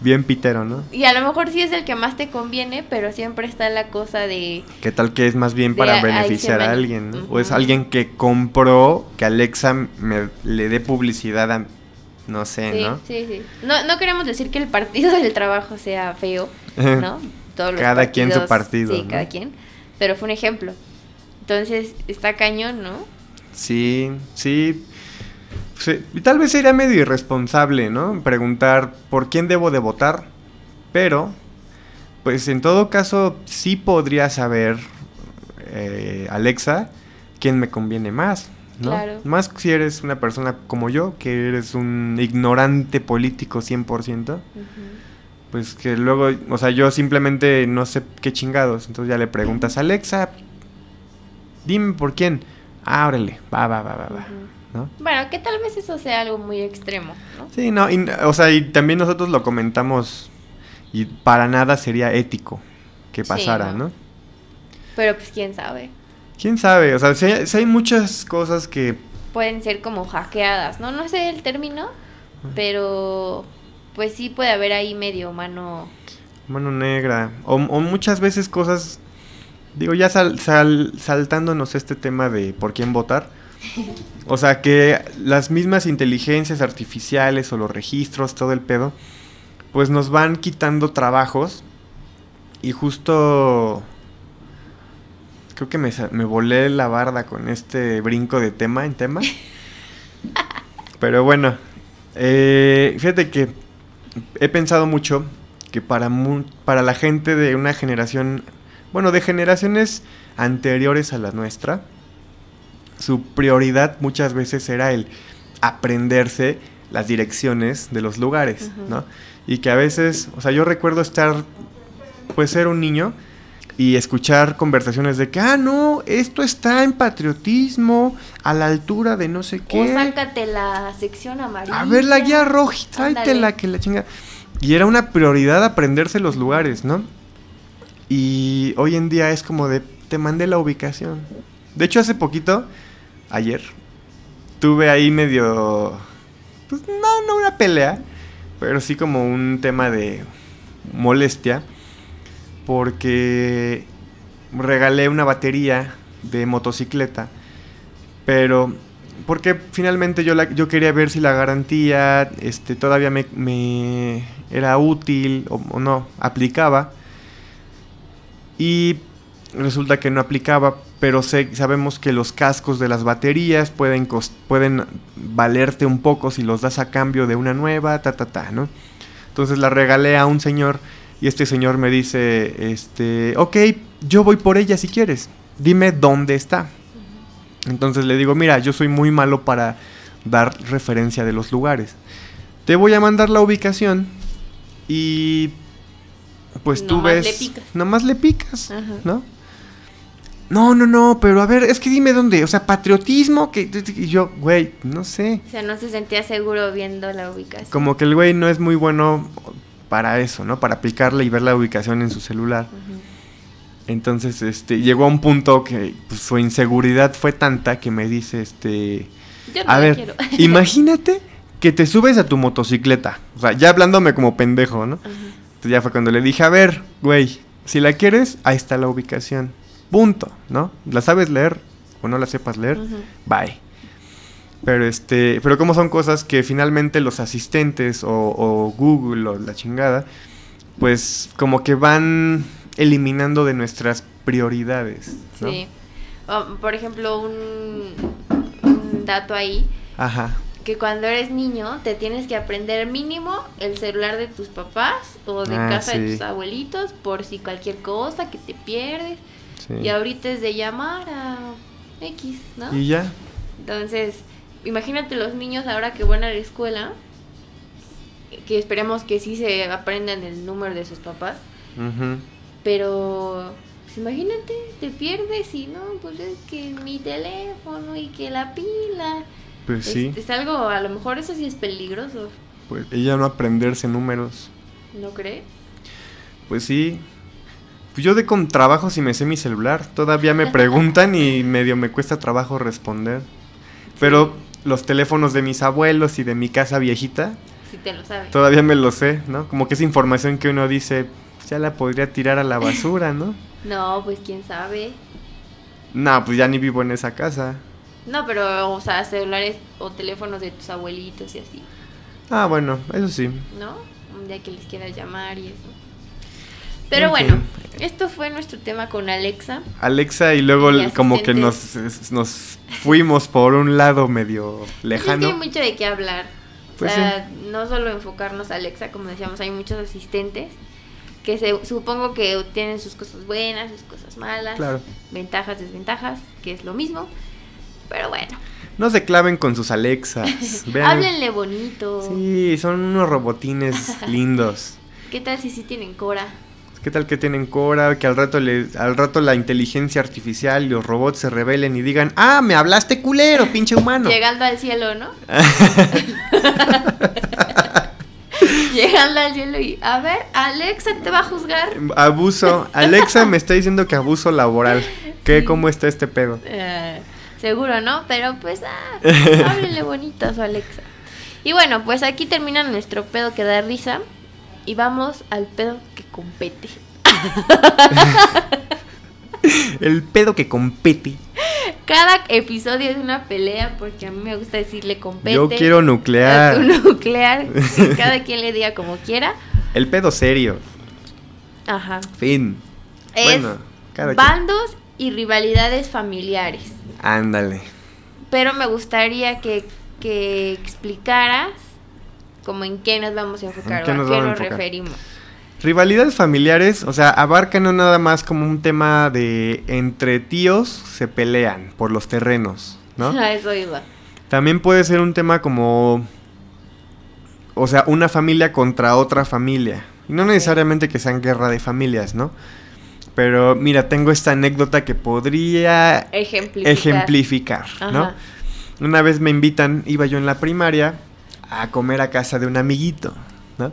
bien pitero, ¿no? Y a lo mejor sí es el que más te conviene, pero siempre está la cosa de... ¿Qué tal que es más bien para beneficiar a alguien, ¿no? Uh-huh. O es alguien que compró que Alexa me, le dé publicidad a... No sé, sí, ¿no? Sí, sí, no, no queremos decir que el Partido del Trabajo sea feo, ¿no? Todos los cada partidos, quien su partido, sí, ¿no? Cada quien. Pero fue un ejemplo. Entonces, está cañón, ¿no? Sí, sí... Sí, y tal vez sería medio irresponsable, ¿no? Preguntar por quién debo de votar, pero pues en todo caso sí podría saber eh, Alexa quién me conviene más, ¿no? Claro. Más si eres una persona como yo, que eres un ignorante político cien por ciento, uh-huh. pues que luego, o sea, yo simplemente no sé qué chingados, entonces ya le preguntas a Alexa, dime por quién, ah, órale, va, va, va, va, va. Uh-huh. ¿No? Bueno, que tal vez eso sea algo muy extremo, ¿no? Sí, no, y, o sea, y también nosotros lo comentamos y para nada sería ético que pasara, sí, ¿no? ¿no? Pero pues quién sabe. ¿Quién sabe? O sea, si hay, si hay muchas cosas que... Pueden ser como hackeadas, ¿no? No sé el término, pero pues sí puede haber ahí medio mano... Mano negra, o, o muchas veces cosas, digo, ya sal, sal, saltándonos este tema de por quién votar... O sea, que las mismas inteligencias artificiales o los registros, todo el pedo, pues nos van quitando trabajos. Y justo creo que me, me volé la barda con este brinco de tema en tema. Pero bueno, eh, fíjate que he pensado mucho que para, mu- para la gente de una generación, bueno, de generaciones anteriores a la nuestra, su prioridad muchas veces era el aprenderse las direcciones de los lugares, uh-huh. ¿no? Y que a veces, o sea, yo recuerdo estar, pues ser un niño y escuchar conversaciones de que, ah, no, esto está en patriotismo, a la altura de no sé qué. O sácate la sección amarilla. A ver, la guía roja, tráetela, que la chinga. Y era una prioridad aprenderse los lugares, ¿no? Y hoy en día es como de, te mandé la ubicación. De hecho, hace poquito, ayer, tuve ahí medio... Pues no, no una pelea, pero sí como un tema de molestia. Porque regalé una batería de motocicleta. Pero... porque finalmente yo, la, yo quería ver si la garantía este, todavía me, me era útil o, o no, aplicaba. Y resulta que no aplicaba, pero sé, sabemos que los cascos de las baterías pueden, cost, pueden valerte un poco si los das a cambio de una nueva, ta, ta, ta, ¿no? Entonces la regalé a un señor y este señor me dice, este, ok, yo voy por ella si quieres, dime dónde está. Entonces le digo, mira, yo soy muy malo para dar referencia de los lugares. Te voy a mandar la ubicación y pues no tú ves... Le picas. Nomás le picas, ajá, ¿no? No, no, no, pero a ver, es que dime dónde, o sea, patriotismo, que y yo, güey, no sé. O sea, no se sentía seguro viendo la ubicación. Como que el güey no es muy bueno para eso, ¿no? Para picarle y ver la ubicación en su celular. Ajá. Entonces, este, llegó a un punto que pues, su inseguridad fue tanta que me dice, este... Yo no a ver, quiero. Imagínate que te subes a tu motocicleta. O sea, ya hablándome como pendejo, ¿no? Uh-huh. Entonces ya fue cuando le dije, a ver, güey, si la quieres, ahí está la ubicación. Punto, ¿no? La sabes leer o no la sepas leer, uh-huh, bye. Pero este, pero como son cosas que finalmente los asistentes o, o Google o la chingada, pues como que van... eliminando de nuestras prioridades, ¿no? Sí. Um, por ejemplo, un, un dato ahí. Ajá. Que cuando eres niño te tienes que aprender mínimo el celular de tus papás o de ah, casa sí. de tus abuelitos por si cualquier cosa que te pierdes. Sí. Y ahorita es de llamar a X, ¿no? Y ya. Entonces, imagínate los niños ahora que van a la escuela, que esperemos que sí se aprendan el número de sus papás. Uh-huh. Pero, pues, imagínate, te pierdes y no, pues es que mi teléfono y que la pila. Pues es, sí. Es algo, a lo mejor eso sí es peligroso. Pues ella no aprenderse números. ¿No cree? Pues sí. Pues yo de con trabajo si me sé mi celular. Todavía me preguntan y medio me cuesta trabajo responder. Pero sí, los teléfonos de mis abuelos y de mi casa viejita. Sí te lo sabes. Todavía me lo sé, ¿no? Como que es información que uno dice... ya la podría tirar a la basura, ¿no? No, pues quién sabe. No, pues ya ni vivo en esa casa. No, pero, o sea, celulares o teléfonos de tus abuelitos y así. Ah, bueno, eso sí. ¿No? Un día que les quieras llamar y eso. Pero okay, bueno, esto fue nuestro tema con Alexa. Alexa y luego y como que nos, nos fuimos por un lado medio lejano. Sí, hay mucho de qué hablar. Pues o sea, sí, no solo enfocarnos a Alexa, como decíamos, hay muchos asistentes que se, supongo que tienen sus cosas buenas, sus cosas malas, claro, ventajas, desventajas, que es lo mismo, pero bueno. No se claven con sus Alexas. Háblenle bonito. Sí, son unos robotines lindos. ¿Qué tal si sí tienen Cora? ¿Qué tal que tienen Cora? Que al rato, le, al rato la inteligencia artificial y los robots se rebelen y digan, ¡ah, me hablaste culero, pinche humano! Llegando al cielo, ¿no? Llegando al cielo y, a ver, Alexa te va a juzgar. Abuso, Alexa me está diciendo que abuso laboral. ¿Qué? Sí. ¿Cómo está este pedo? Eh, seguro, ¿no? Pero pues, ah, háblele bonito a su Alexa. Y bueno, pues aquí termina nuestro pedo que da risa. Y vamos al pedo que compete. El pedo que compete. Cada episodio es una pelea porque a mí me gusta decirle compete. Yo quiero nuclear. Nuclear, que cada quien le diga como quiera. El pedo serio. Ajá. Fin. Es bueno, cada bandos quien. Y rivalidades familiares. Ándale. Pero me gustaría que, que explicaras como en qué nos vamos a enfocar, ¿en qué nos, o a qué nos referimos? Rivalidades familiares, o sea, abarcan no nada más como un tema de entre tíos se pelean por los terrenos, ¿no? Eso iba. También puede ser un tema como, o sea, una familia contra otra familia. Y no necesariamente que sean guerra de familias, ¿no? Pero mira, tengo esta anécdota que podría ejemplificar, ejemplificar, ¿no? Una vez me invitan, iba yo en la primaria, a comer a casa de un amiguito, ¿no?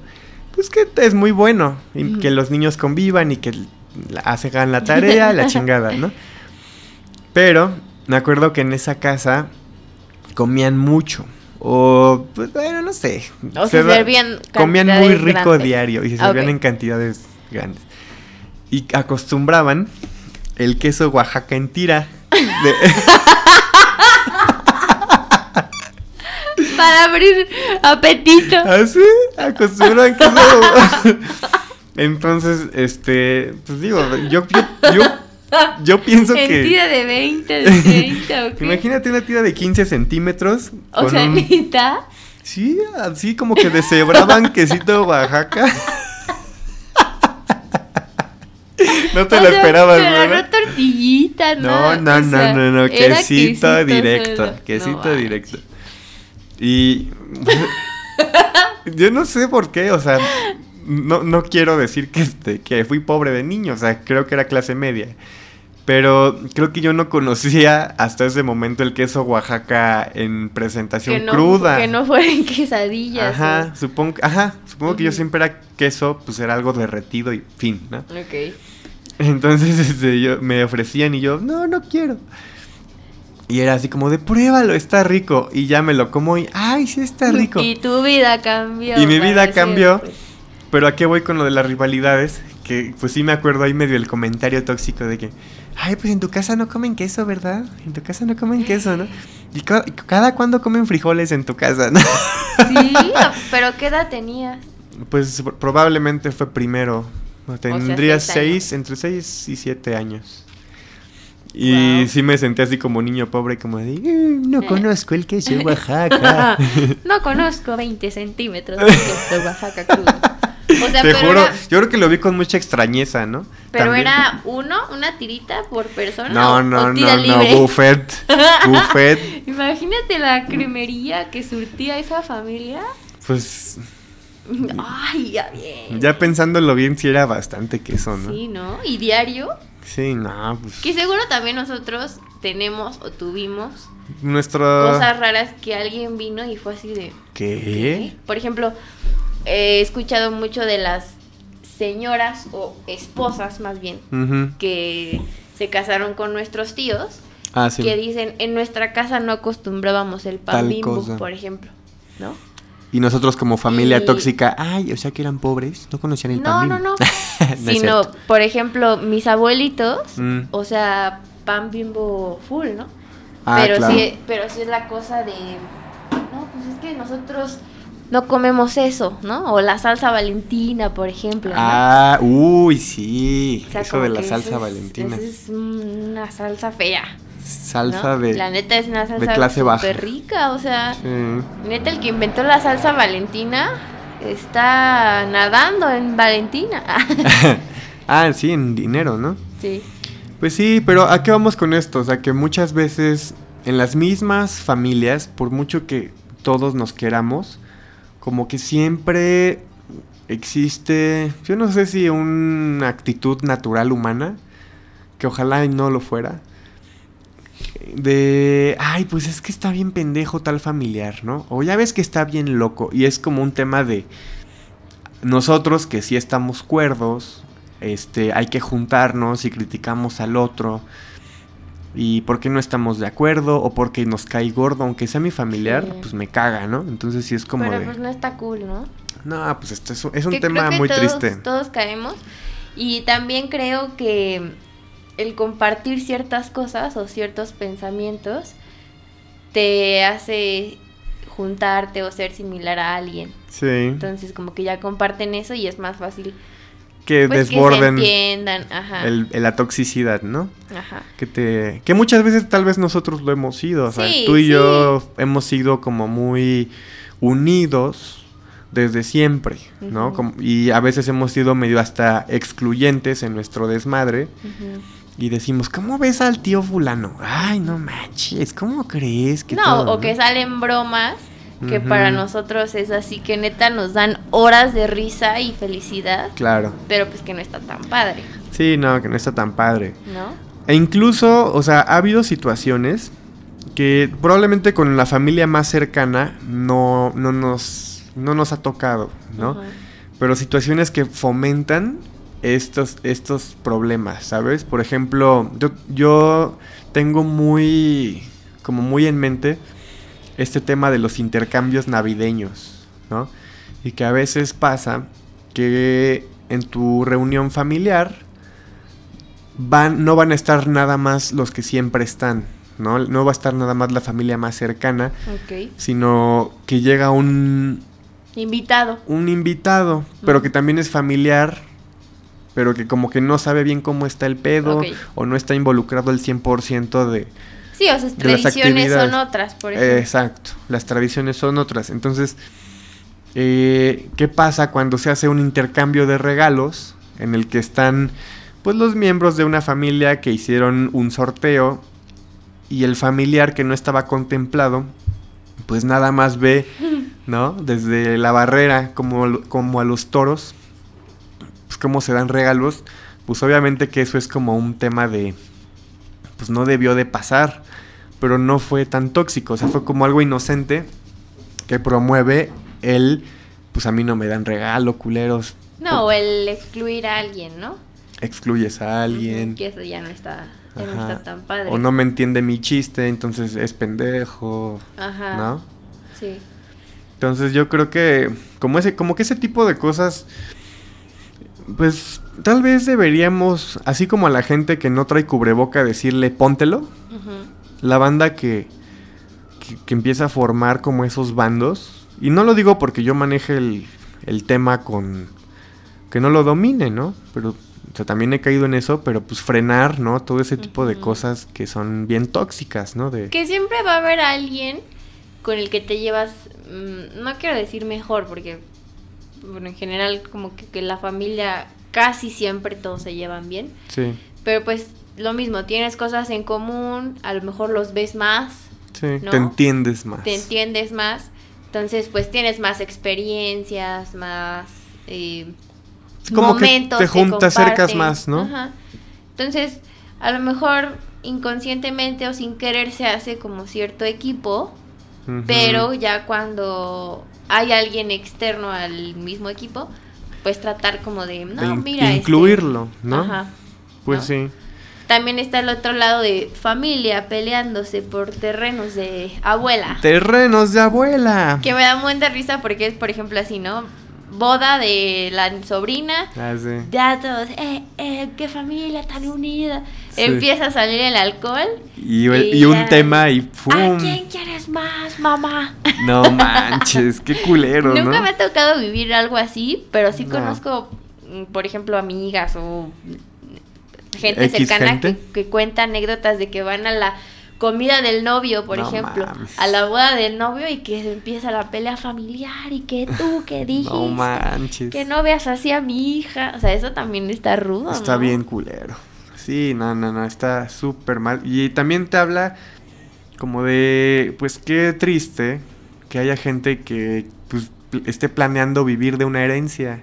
es que es muy bueno, y mm. que los niños convivan y que hagan la tarea, la chingada, ¿no? Pero me acuerdo que en esa casa comían mucho. O, pues, bueno, no sé. O se, se servían comían muy rico grandes. Diario y se servían okay. en cantidades grandes. Y acostumbraban el queso Oaxaca en tira. De... Para abrir apetito. ¿Así? Acostumbraban queso. Entonces, este, pues digo, yo... yo, yo Yo pienso en que... En tira de veinte, de treinta, ¿ok? Imagínate una tira de quince centímetros. O sea, un... ¿mitad? Sí, así como que deshebraban quesito Oaxaca. No te o lo sea, esperabas, ¿verdad? No, no tortillita, no. No, no, sea, no, no, no, quesito, quesito directo, solo. Quesito no, directo. Y... yo no sé por qué, o sea... No, no quiero decir que, este, que fui pobre de niño, o sea, creo que era clase media. Pero creo que yo no conocía hasta ese momento el queso Oaxaca en presentación que no, cruda. Que no fuera en quesadillas. Ajá, ¿no? supongo, ajá, supongo uh-huh. que yo siempre era queso, pues era algo derretido y fin, ¿no? Ok. Entonces este, yo, me ofrecían y yo, no, no quiero. Y era así como de, pruébalo, está rico. Y ya me lo como y, ay, sí está rico. Y tu vida cambió. Y mi vida cambió. Siempre. Pero ¿a qué voy con lo de las rivalidades? Que pues sí me acuerdo ahí medio el comentario tóxico de que... Ay, pues en tu casa no comen queso, ¿verdad? En tu casa no comen queso, ¿no? ¿Y ca- cada cuándo comen frijoles en tu casa, no? Sí, pero ¿qué edad tenías? Pues probablemente fue primero. Tendrías o sea, seis, entre seis y siete años. Y wow. sí me senté así como niño pobre, como de... Eh, no conozco el queso de Oaxaca. No conozco veinte centímetros de queso de Oaxaca crudo. O sea, te juro, era... yo creo que lo vi con mucha extrañeza, ¿no? Pero también. Era uno, una tirita por persona. No, no, o tira no, libre. No, buffet, buffet. Imagínate la cremería que surtía esa familia. Pues. Ay, ya bien. Ya pensándolo bien, sí era bastante queso, ¿no? Sí, ¿no? ¿Y diario? Sí, no, pues. Que seguro también nosotros tenemos o tuvimos. Nuestra... Cosas raras que alguien vino y fue así de. ¿Qué? ¿Qué? Por ejemplo. He escuchado mucho de las señoras o esposas más bien uh-huh. que se casaron con nuestros tíos ah, sí. que dicen en nuestra casa no acostumbrábamos el pan Bimbo, por ejemplo, ¿no? Y nosotros como familia y... tóxica, ay, o sea que eran pobres, no conocían el no, pan Bimbo. No, no, no. Sino, por ejemplo, mis abuelitos, mm. o sea, pan Bimbo full, ¿no? Ah, pero claro. sí, pero sí es la cosa de no, pues es que nosotros no comemos eso, ¿no? O la salsa Valentina, por ejemplo, ¿no? Ah, uy, sí. O sea, eso de la salsa eso es, Valentina. Es una salsa fea. Salsa ¿no? de la neta es una salsa de clase baja. Súper rica, o sea, sí. Neta el que inventó la salsa Valentina está nadando en Valentina. Ah, sí, en dinero, ¿no? Sí. Pues sí, pero ¿a qué vamos con esto? O sea, que muchas veces en las mismas familias, por mucho que todos nos queramos, como que siempre existe, yo no sé si una actitud natural humana, que ojalá no lo fuera, de, ay, pues es que está bien pendejo tal familiar, ¿no? O ya ves que está bien loco, y es como un tema de nosotros que sí estamos cuerdos, este, hay que juntarnos y criticamos al otro, y porque no estamos de acuerdo o porque nos cae gordo, aunque sea mi familiar, sí. Pues me caga, ¿no? Entonces sí es como pero de... pues no está cool, ¿no? No, pues esto es un, es un tema muy todos, triste. Todos caemos y también creo que el compartir ciertas cosas o ciertos pensamientos te hace juntarte o ser similar a alguien. Sí. Entonces como que ya comparten eso y es más fácil... Que pues desborden que ajá. El, el, la toxicidad, ¿no? Ajá. Que te que muchas veces tal vez nosotros lo hemos sido, o sea, sí, tú y sí. yo hemos sido como muy unidos desde siempre, uh-huh. ¿no? Como, y a veces hemos sido medio hasta excluyentes en nuestro desmadre uh-huh. y decimos, ¿cómo ves al tío fulano? Ay, no manches, ¿cómo crees que no? Todo, o ¿no? que salen bromas que uh-huh. para nosotros es así que neta nos dan horas de risa y felicidad. Claro. Pero pues que no está tan padre. Sí, no, que no está tan padre. ¿No? E incluso, o sea, ha habido situaciones que probablemente con la familia más cercana no, no, nos, no nos ha tocado, ¿no? Uh-huh. pero situaciones que fomentan estos, estos problemas, ¿sabes? Por ejemplo, yo, yo tengo muy, como muy en mente este tema de los intercambios navideños, ¿no? Y que a veces pasa que en tu reunión familiar van, no van a estar nada más los que siempre están, ¿no? No va a estar nada más la familia más cercana, okay, sino que llega un... invitado. Un invitado, mm. pero que también es familiar, pero que como que no sabe bien cómo está el pedo, okay, o no está involucrado el cien por ciento de... Sí, o sea, las tradiciones son otras, por ejemplo. Exacto, las tradiciones son otras. Entonces, eh, ¿qué pasa cuando se hace un intercambio de regalos en el que están pues los miembros de una familia que hicieron un sorteo y el familiar que no estaba contemplado, pues nada más ve, ¿no? Desde la barrera, como, como a los toros, pues cómo se dan regalos, pues obviamente que eso es como un tema de... pues no debió de pasar, pero no fue tan tóxico, o sea, fue como algo inocente que promueve el, pues a mí no me dan regalo, culeros. No, o el excluir a alguien, ¿no? Excluyes a alguien. Que eso ya no está, ya no está tan padre. O no me entiende mi chiste, entonces es pendejo, ajá, ¿no? Sí. Entonces yo creo que como ese, como que ese tipo de cosas, pues... tal vez deberíamos, así como a la gente que no trae cubreboca, decirle póntelo. Uh-huh. La banda que, que, que empieza a formar como esos bandos. Y no lo digo porque yo maneje el, el tema con... que no lo domine, ¿no? Pero, o sea, también he caído en eso, pero pues frenar, ¿no? Todo ese tipo uh-huh. de cosas que son bien tóxicas, ¿no? De... que siempre va a haber alguien con el que te llevas... Mmm, no quiero decir mejor, porque... bueno, en general, como que, que la familia... casi siempre todos se llevan bien. Sí. Pero pues lo mismo, tienes cosas en común, a lo mejor los ves más. Sí, ¿no? Te entiendes más. Te entiendes más. Entonces pues tienes más experiencias, más eh, como momentos que te juntas, te acercas más, ¿no? Ajá. Entonces a lo mejor inconscientemente o sin querer se hace como cierto equipo, uh-huh. pero ya cuando hay alguien externo al mismo equipo... pues tratar como de, no, de in- mira... incluirlo, este, ¿no? Ajá. Pues no. Sí. También está el otro lado de familia peleándose por terrenos de abuela. ¡Terrenos de abuela! Que me da mucha risa porque es, por ejemplo, así, ¿no? Boda de la sobrina. Ah, sí. Ya todos, eh, eh, qué familia tan unida. Sí. Empieza a salir el alcohol. Y, y, y un ya, tema y ¡pum! ¿A quién quieres más, mamá? No manches, qué culero, ¿no? Nunca me ha tocado vivir algo así, pero sí no. Conozco, por ejemplo, amigas o gente X cercana gente. Que, que cuenta anécdotas de que van a la comida del novio, por no ejemplo, mames. A la boda del novio y que empieza la pelea familiar y que tú, que dijiste, no manches, que no veas así a mi hija, o sea, eso también está rudo, está, ¿no? Bien culero, sí, no, no, no, está súper mal, y también te habla como de, pues qué triste que haya gente que pues esté planeando vivir de una herencia,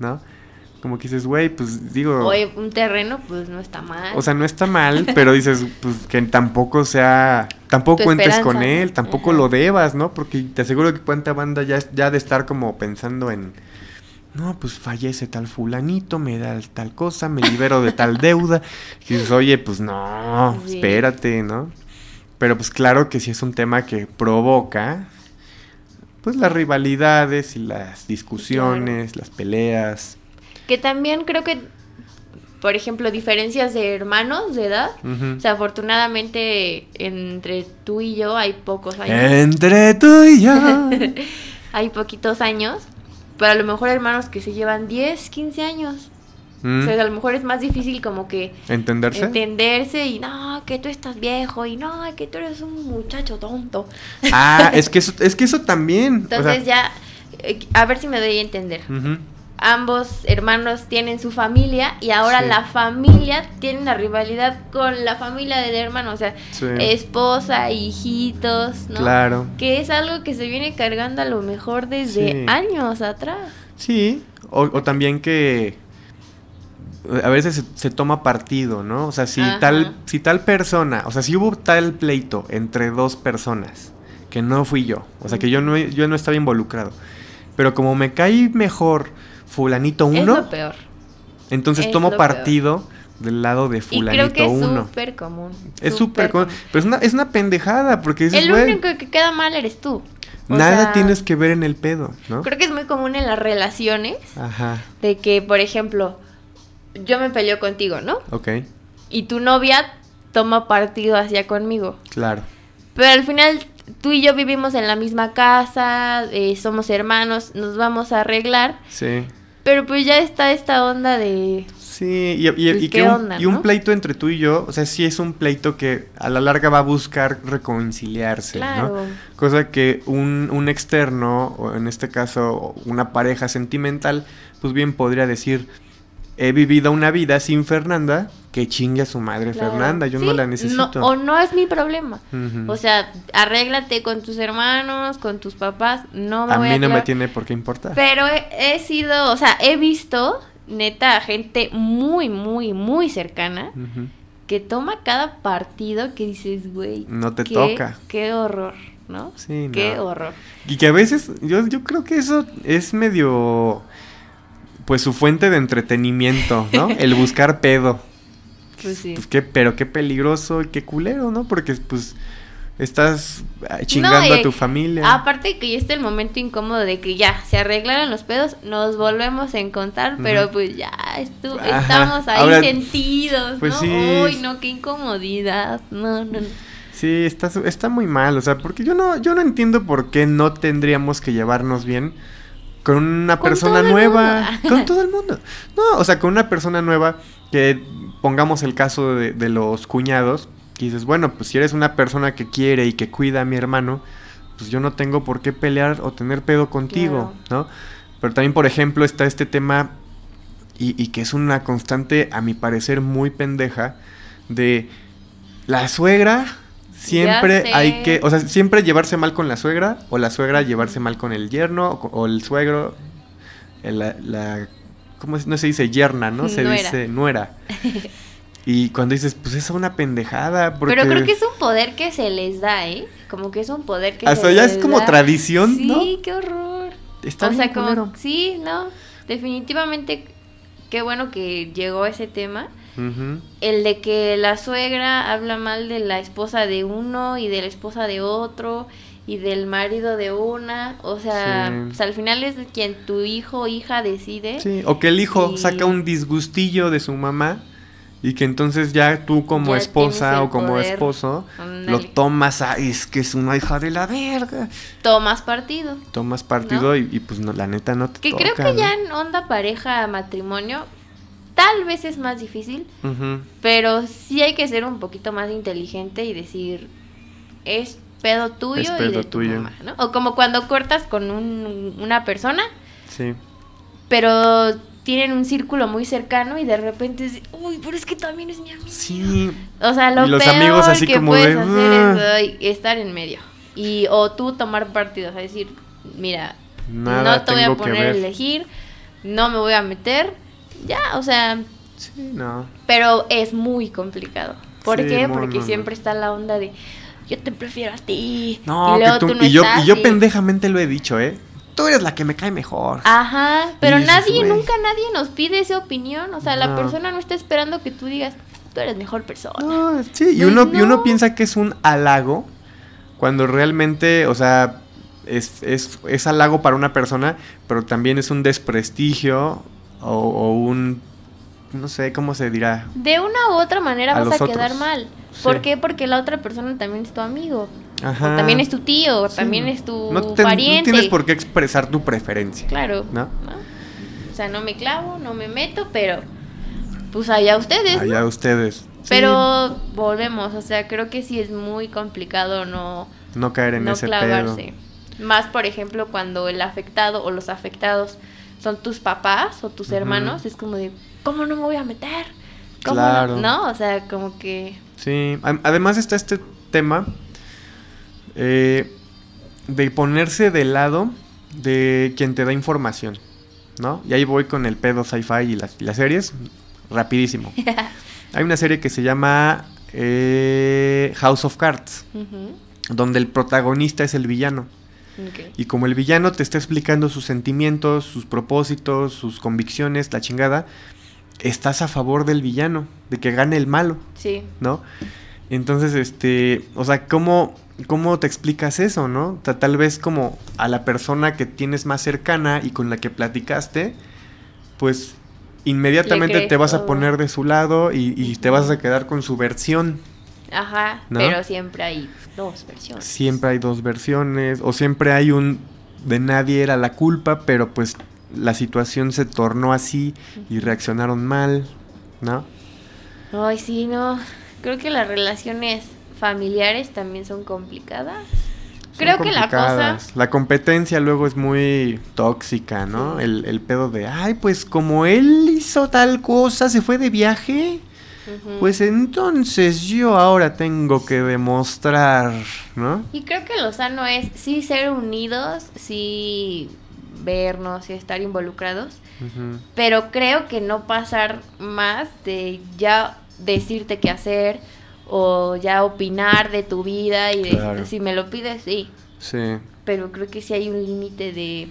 ¿no? Como que dices, güey, pues digo... oye, un terreno, pues no está mal. O sea, no está mal, pero dices, pues que tampoco sea... tampoco cuentes con él, tampoco ajá. lo debas, ¿no? Porque te aseguro que cuánta banda ya, ya de estar como pensando en... no, pues fallece tal fulanito, me da tal cosa, me libero de tal deuda. Y dices, oye, pues no, sí. espérate, ¿no? Pero pues claro que sí es un tema que provoca... pues las rivalidades y las discusiones, claro. las peleas... que también creo que, por ejemplo, diferencias de hermanos de edad. Uh-huh. O sea, afortunadamente, entre tú y yo hay pocos años. Entre tú y yo. Hay poquitos años. Pero a lo mejor hermanos que se llevan diez, quince años. Mm. O sea, a lo mejor es más difícil como que... ¿entenderse? Entenderse y no, que tú estás viejo y no, que tú eres un muchacho tonto. Ah, es que eso, es que eso también. Entonces o sea... ya, a ver si me doy a entender. Uh-huh. Ambos hermanos tienen su familia y ahora sí. la familia tiene la rivalidad con la familia del hermano, o sea, sí. esposa, hijitos, ¿no? Claro. Que es algo que se viene cargando a lo mejor desde sí. años atrás. Sí, o, o también que a veces se, se toma partido, ¿no? O sea, si ajá. tal si tal persona, o sea, si hubo tal pleito entre dos personas que no fui yo, o sea, que yo no, yo no estaba involucrado, pero como me caí mejor... fulanito uno. Es lo peor. Entonces es tomo partido peor. del lado de fulanito uno. Y creo que uno. es súper común. Es súper común. común. Pero es una, es una pendejada porque dices, el único bueno, que queda mal eres tú. O nada sea, tienes que ver en el pedo, ¿no? Creo que es muy común en las relaciones. Ajá. De que, por ejemplo, yo me peleo contigo, ¿no? Ok. Y tu novia toma partido hacia conmigo. Claro. Pero al final tú y yo vivimos en la misma casa, eh, somos hermanos, nos vamos a arreglar. Sí. Pero pues ya está esta onda de... Sí, y, y, pues y, que un, onda, ¿no? y un pleito entre tú y yo, o sea, sí es un pleito que a la larga va a buscar reconciliarse, claro. ¿no? Cosa que un, un externo, o en este caso una pareja sentimental, pues bien podría decir, he vivido una vida sin Fernanda, que chingue a su madre claro. Fernanda, yo sí, no la necesito. No, o no es mi problema, uh-huh. o sea, arréglate con tus hermanos, con tus papás, no me a voy a... A mí no aclarar, me tiene por qué importar. Pero he, he sido, o sea, he visto... Neta, gente muy, muy, muy cercana uh-huh. que toma cada partido que dices, güey, no te qué, toca. Qué horror, ¿no? Sí, qué no. horror. Y que a veces, yo, yo creo que eso es medio, pues, su fuente de entretenimiento, ¿no? El buscar pedo. Pues sí. Pues qué, pero qué peligroso y qué culero, ¿no? Porque, pues... Estás chingando no, eh, a tu familia. Aparte que ya está el momento incómodo de que ya se arreglaron los pedos, nos volvemos a encontrar, uh-huh. pero pues ya estu- estamos ahí ahora, sentidos, pues ¿no? Sí. Uy, no, qué incomodidad. No, no, no. Sí, está, está muy mal, o sea, porque yo no, yo no entiendo por qué no tendríamos que llevarnos bien con una con persona nueva, con todo el mundo. No, o sea, con una persona nueva que pongamos el caso de, de los cuñados. Y dices, bueno, pues si eres una persona que quiere y que cuida a mi hermano, pues yo no tengo por qué pelear o tener pedo contigo, claro. ¿no? Pero también, por ejemplo, está este tema, y, y que es una constante, a mi parecer, muy pendeja, de la suegra, siempre hay que, o sea, siempre llevarse mal con la suegra, o la suegra llevarse mal con el yerno, o, o el suegro, la, la, ¿cómo es? No se dice yerna, ¿no? Se nuera. dice nuera. Y cuando dices, pues es una pendejada. Porque... Pero creo que es un poder que se les da, ¿eh? Como que es un poder que Hasta se les da. Hasta ya es como tradición, sí, ¿no? Sí, qué horror. Está o bien sea, como, sí, no, definitivamente, qué bueno que llegó ese tema. Uh-huh. El de que la suegra habla mal de la esposa de uno y de la esposa de otro y del marido de una. O sea, sí. pues al final es quien tu hijo o hija decide. Sí, o que el hijo y... saca un disgustillo de su mamá. Y que entonces ya tú como ya esposa o como poder. esposo Andale. lo tomas a... Es que es una hija de la verga. Tomas partido. Tomas partido ¿no? y, y pues no, la neta no te que toca. Que creo que ¿no? ya en onda pareja, matrimonio, tal vez es más difícil. Uh-huh. Pero sí hay que ser un poquito más inteligente y decir... Es pedo tuyo es pedo y de tuyo. Tu mamá, ¿no? O como cuando cortas con un, una persona. Sí. Pero... tienen un círculo muy cercano y de repente es, uy, pero es que también es mi amigo. Sí. O sea, lo los peor amigos así que como puedes de, hacer uh... es estar en medio. Y o tú tomar partidos, o sea, decir, mira, Nada no te voy a poner a elegir, no me voy a meter, ya, o sea. Sí, no. Pero es muy complicado. ¿Por sí, qué? Muy, Porque muy, siempre muy. está la onda de, yo te prefiero a ti. No, y luego que tú, tú no y, estás, yo, y yo pendejamente lo he dicho, ¿eh? Tú eres la que me cae mejor. Ajá, pero dices, nadie, wey. nunca nadie nos pide esa opinión. O sea, no. la persona no está esperando que tú digas, tú eres mejor persona. No, sí, pues y, uno, no. y uno piensa que es un halago, cuando realmente, o sea, es, es, es halago para una persona, pero también es un desprestigio o, o un, no sé, ¿cómo se dirá? De una u otra manera a vas a otros. quedar mal. Sí. ¿Por qué? Porque la otra persona también es tu amigo. Ajá. O también es tu tío, o sí. también es tu no te, pariente. No tienes por qué expresar tu preferencia. Claro. ¿No? ¿No? O sea, no me clavo, no me meto, pero pues allá ustedes. Allá ¿no? ustedes. Pero sí. volvemos, o sea, creo que sí es muy complicado no no caer en no ese clavarse. Pedo. Más, por ejemplo, cuando el afectado o los afectados son tus papás o tus uh-huh. hermanos, es como de, ¿cómo no me voy a meter? ¿Cómo claro. no? no? O sea, como que sí, además está este tema Eh, de ponerse del lado de quien te da información, ¿no? Y ahí voy con el pedo sci-fi y las, y las series, rapidísimo. Hay una serie que se llama eh, House of Cards, uh-huh. donde el protagonista es el villano. Okay. Y como el villano te está explicando sus sentimientos, sus propósitos, sus convicciones, la chingada, estás a favor del villano, de que gane el malo. Sí. ¿No? Entonces, este, o sea, ¿cómo, cómo te explicas eso, no? O sea, tal vez como a la persona que tienes más cercana y con la que platicaste, pues inmediatamente te vas todo. a poner de su lado y, y te vas a quedar con su versión. Ajá, ¿no? Pero siempre hay dos versiones. Siempre hay dos versiones, o siempre hay un de nadie era la culpa, pero pues la situación se tornó así y reaccionaron mal, ¿no? Ay, sí, no. Creo que las relaciones familiares también son complicadas. Son Creo complicadas. que la cosa... La competencia luego es muy tóxica, ¿no? Sí. El, el pedo de, ay, pues como él hizo tal cosa, se fue de viaje... Pues entonces yo ahora tengo que demostrar, ¿no? Y creo que lo sano es sí ser unidos, sí vernos, sí estar involucrados, uh-huh. pero creo que no pasar más de ya decirte qué hacer o ya opinar de tu vida y de, claro. si me lo pides, sí. Sí. Pero creo que sí hay un límite de,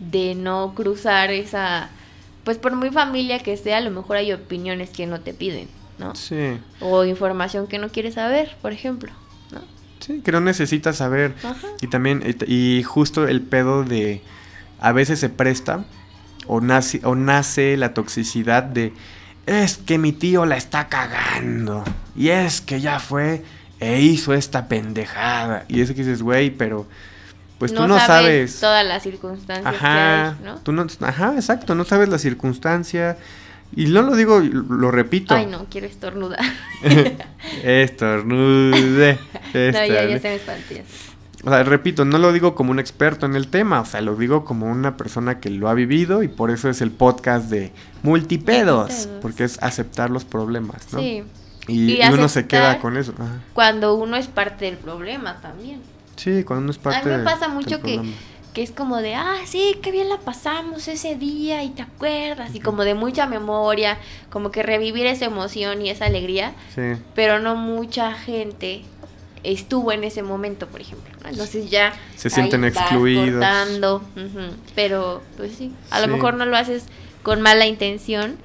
de no cruzar esa... Pues por muy familia que sea, a lo mejor hay opiniones que no te piden, ¿no? Sí. O información que no quieres saber, por ejemplo, ¿no? Sí, que no necesitas saber. Ajá. Y también, y justo el pedo de, a veces se presta, o nace, o nace la toxicidad de, es que mi tío la está cagando, y es que ya fue e hizo esta pendejada. Y es que dices, güey, pero... Pues no tú no sabes, sabes todas las circunstancias ajá, que hay, ¿no? Tú no, ajá, exacto, no sabes la circunstancia. Y no lo digo, lo repito. Ay, no, quiero estornudar. Estornude. Esta, no, ya, ya se me espantó. O sea, repito, no lo digo como un experto en el tema, o sea, lo digo como una persona que lo ha vivido y por eso es el podcast de multipedos, multipedos. Porque es aceptar los problemas, ¿no? Sí. Y, y, y uno se queda con eso. Ajá. Cuando uno es parte del problema también. Sí, cuando uno es parte del... A mí me pasa mucho que, que es como de, ah, sí, qué bien la pasamos ese día y te acuerdas, uh-huh. y como de mucha memoria, como que revivir esa emoción y esa alegría, sí. pero no mucha gente estuvo en ese momento, por ejemplo, ¿no? Entonces ya... Se sienten excluidos. Cortando, uh-huh. pero pues sí, a sí. lo mejor no lo haces con mala intención,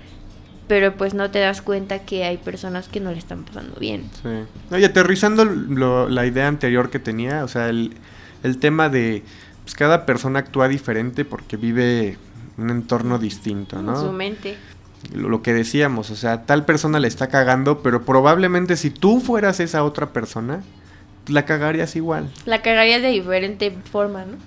pero pues no te das cuenta que hay personas que no le están pasando bien. Sí. Y aterrizando lo, la idea anterior que tenía, o sea, el, el tema de pues, cada persona actúa diferente porque vive un entorno distinto, ¿no? En su mente. Lo, lo que decíamos, o sea, tal persona le está cagando, pero probablemente si tú fueras esa otra persona, la cagarías igual. La cagarías de diferente forma, ¿no?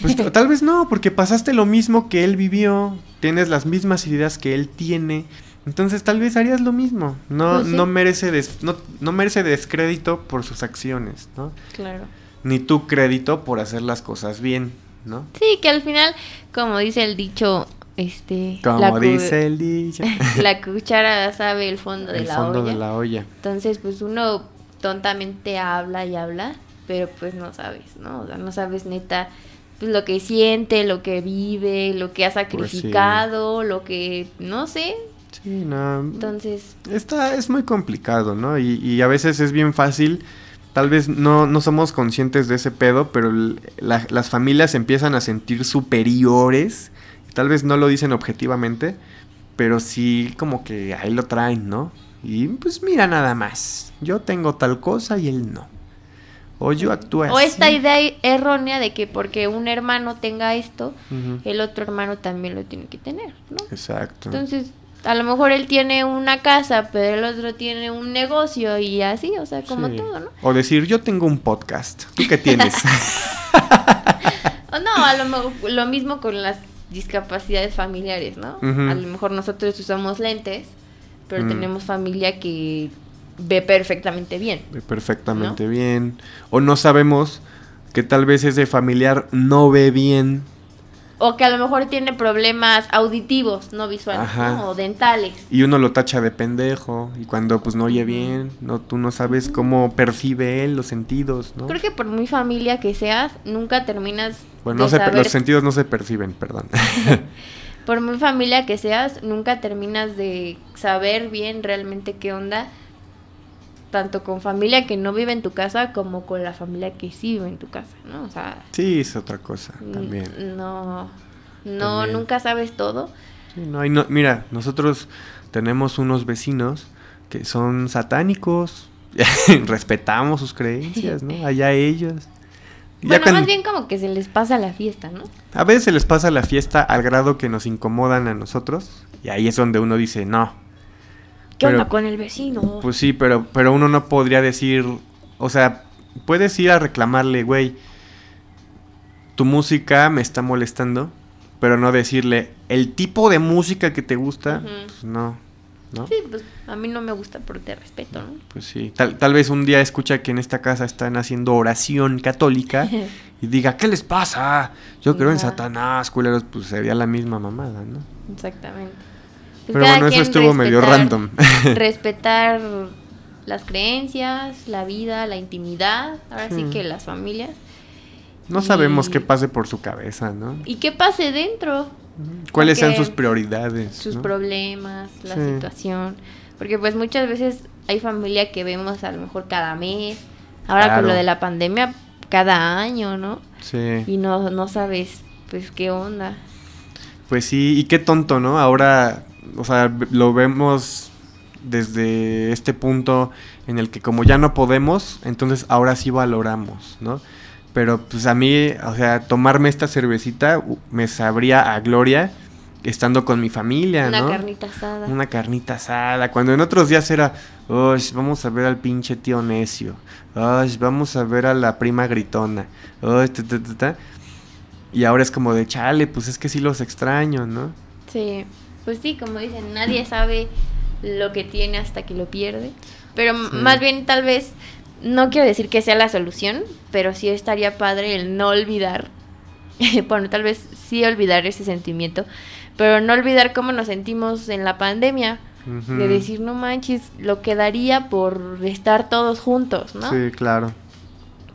Pues tal vez no, porque pasaste lo mismo que él vivió, tienes las mismas ideas que él tiene... Entonces tal vez harías lo mismo. No, pues sí. no merece des, no, no merece descrédito por sus acciones, ¿no? Claro. Ni tu crédito por hacer las cosas bien, ¿no? Sí, que al final, como dice el dicho, este. Como dice el dicho. La cuchara sabe el fondo de la olla. El fondo de la olla. Entonces, pues uno tontamente habla y habla, pero pues no sabes, ¿no? O sea, no sabes neta. Pues lo que siente, lo que vive, lo que ha sacrificado, pues sí. lo que no sé. Sí, no. Entonces. Está, es muy complicado, ¿no? Y, y a veces es bien fácil. Tal vez no, no somos conscientes de ese pedo, pero la, las familias empiezan a sentir superiores. Tal vez no lo dicen objetivamente, pero sí como que ahí lo traen, ¿no? Y pues mira nada más. Yo tengo tal cosa y él no. O yo actúo así. O esta idea errónea de que porque un hermano tenga esto, uh-huh. el otro hermano también lo tiene que tener, ¿no? Exacto. Entonces... A lo mejor él tiene una casa, pero el otro tiene un negocio y así, o sea, como sí. todo, ¿no? O decir, yo tengo un podcast, ¿tú qué tienes? O no, a lo mejor lo mismo con las discapacidades familiares, ¿no? Uh-huh. A lo mejor nosotros usamos lentes, pero uh-huh. tenemos familia que ve perfectamente bien. Ve perfectamente ¿no? bien. O no sabemos que tal vez ese familiar no ve bien. O que a lo mejor tiene problemas auditivos, no visuales, Ajá. ¿no? O dentales. Y uno lo tacha de pendejo, y cuando pues no oye bien, no tú no sabes cómo percibe él los sentidos, ¿no? Creo que por muy familia que seas, nunca terminas Bueno, de no se, saber... los sentidos no se perciben, perdón. Por muy familia que seas, nunca terminas de saber bien realmente qué onda tanto con familia que no vive en tu casa como con la familia que sí vive en tu casa, ¿no? O sea... Sí, es otra cosa también. No, no también. Nunca sabes todo. Sí, no, hay no, mira, nosotros tenemos unos vecinos que son satánicos, respetamos sus creencias, ¿no? Allá ellos... Ya bueno, cuando... más bien como que se les pasa la fiesta, ¿no? A veces se les pasa la fiesta al grado que nos incomodan a nosotros. Y ahí es donde uno dice, no. ¿Qué pero, onda con el vecino? Pues sí, pero, pero uno no podría decir... O sea, puedes ir a reclamarle, güey, tu música me está molestando. Pero no decirle, el tipo de música que te gusta, uh-huh. pues no, no. Sí, pues a mí no me gusta, pero te respeto, ¿no? Pues sí, tal, tal vez un día escucha que en esta casa están haciendo oración católica y diga, ¿qué les pasa? Yo creo nah. en Satanás, culeros, pues sería la misma mamada, ¿no? Exactamente. Pues pero bueno, eso estuvo respetar, medio random. Respetar las creencias, la vida, la intimidad, ahora sí, sí que las familias. No y... sabemos qué pase por su cabeza, ¿no? Y qué pase dentro. ¿Cuáles sean sus prioridades? Sus ¿no? problemas, la sí. situación. Porque pues muchas veces hay familia que vemos a lo mejor cada mes. Ahora claro. con lo de la pandemia, cada año, ¿no? Sí. Y no, no sabes, pues, qué onda. Pues sí, y qué tonto, ¿no? Ahora, o sea, lo vemos desde este punto en el que como ya no podemos, entonces ahora sí valoramos, ¿no? Pero pues a mí, o sea, tomarme esta cervecita me sabría a gloria estando con mi familia, una ¿no? Una carnita asada. Una carnita asada. Cuando en otros días era, uy, vamos a ver al pinche tío necio. Uy, vamos a ver a la prima gritona. Uy, ta, ta, ta, ta. Y ahora es como de, chale, pues es que sí los extraño, ¿no? Sí, pues sí, como dicen, nadie sabe lo que tiene hasta que lo pierde. Pero sí. más bien tal vez... No quiero decir que sea la solución, pero sí estaría padre el no olvidar. Bueno, tal vez sí olvidar ese sentimiento, pero no olvidar cómo nos sentimos en la pandemia. Uh-huh. De decir, no manches, lo que daría por estar todos juntos, ¿no? Sí, claro.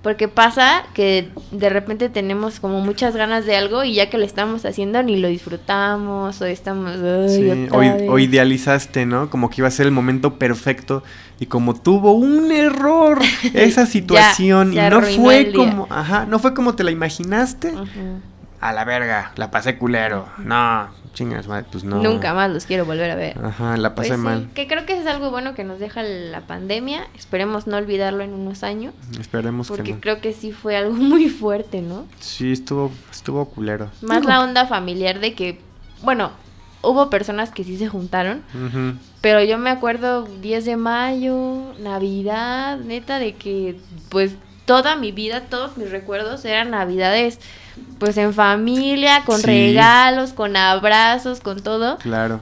Porque pasa que de repente tenemos como muchas ganas de algo y ya que lo estamos haciendo ni lo disfrutamos o estamos... Sí, o, id- o idealizaste, ¿no? Como que iba a ser el momento perfecto y como tuvo un error esa situación ya, y no fue como... Ajá, no fue como te la imaginaste. Uh-huh. A la verga, la pasé culero. No, chingas madre, pues no. Nunca más los quiero volver a ver. Ajá, la pasé pues, mal. Sí, que creo que eso es algo bueno que nos deja la pandemia. Esperemos no olvidarlo en unos años. Esperemos que no. Porque creo que sí fue algo muy fuerte, ¿no? Sí, estuvo estuvo culero. Más no. la onda familiar de que, bueno, hubo personas que sí se juntaron, uh-huh. pero yo me acuerdo diez de mayo, Navidad, neta, de que pues... Toda mi vida, todos mis recuerdos eran navidades, pues en familia, con sí. regalos, con abrazos, con todo. Claro.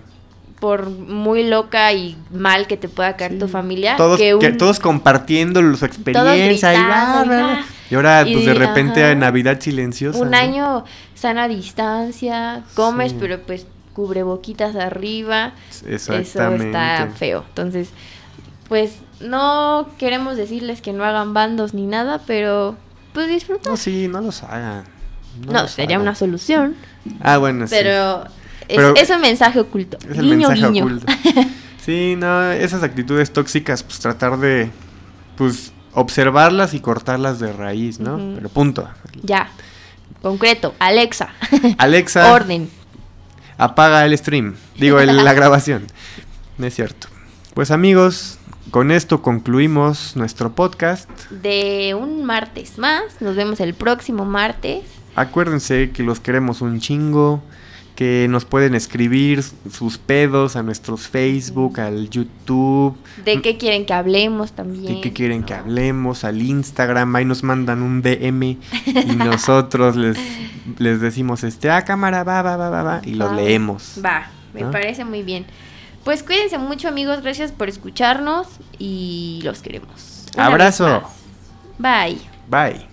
Por muy loca y mal que te pueda caer sí. tu familia. Todos, que un, que, todos compartiendo su experiencia. Todos gritando, y, bla, bla, bla. y ahora, y pues de, de repente, ajá, Navidad silenciosa. Un ¿no? año sana distancia, comes, sí. pero pues cubreboquitas arriba. Exactamente. Eso está feo. Entonces, pues... No queremos decirles que no hagan bandos ni nada, pero pues disfruta. No, sí, no los hagan. No, no los sería hagan. Una solución. Ah, bueno, pero sí. Es, pero es un mensaje oculto. Es el guiño, mensaje guiño. Oculto. Sí, no, esas actitudes tóxicas, pues tratar de, pues, observarlas y cortarlas de raíz, ¿no? Uh-huh. Pero punto. Ya, concreto, Alexa. Alexa. Orden. Apaga el stream, digo, el, la grabación. No es cierto. Pues amigos... Con esto concluimos nuestro podcast. De un martes más. Nos vemos el próximo martes. Acuérdense que los queremos un chingo. Que nos pueden escribir sus pedos a nuestros Facebook, al YouTube. De qué quieren que hablemos también. De qué quieren no. que hablemos, al Instagram. Ahí nos mandan un D M y nosotros les, les decimos este, ah, cámara, va, va, va, va, va. Y los ah, leemos. Va, me ¿no? parece muy bien. Pues cuídense mucho, amigos, gracias por escucharnos y los queremos. Una Abrazo. Bye. Bye.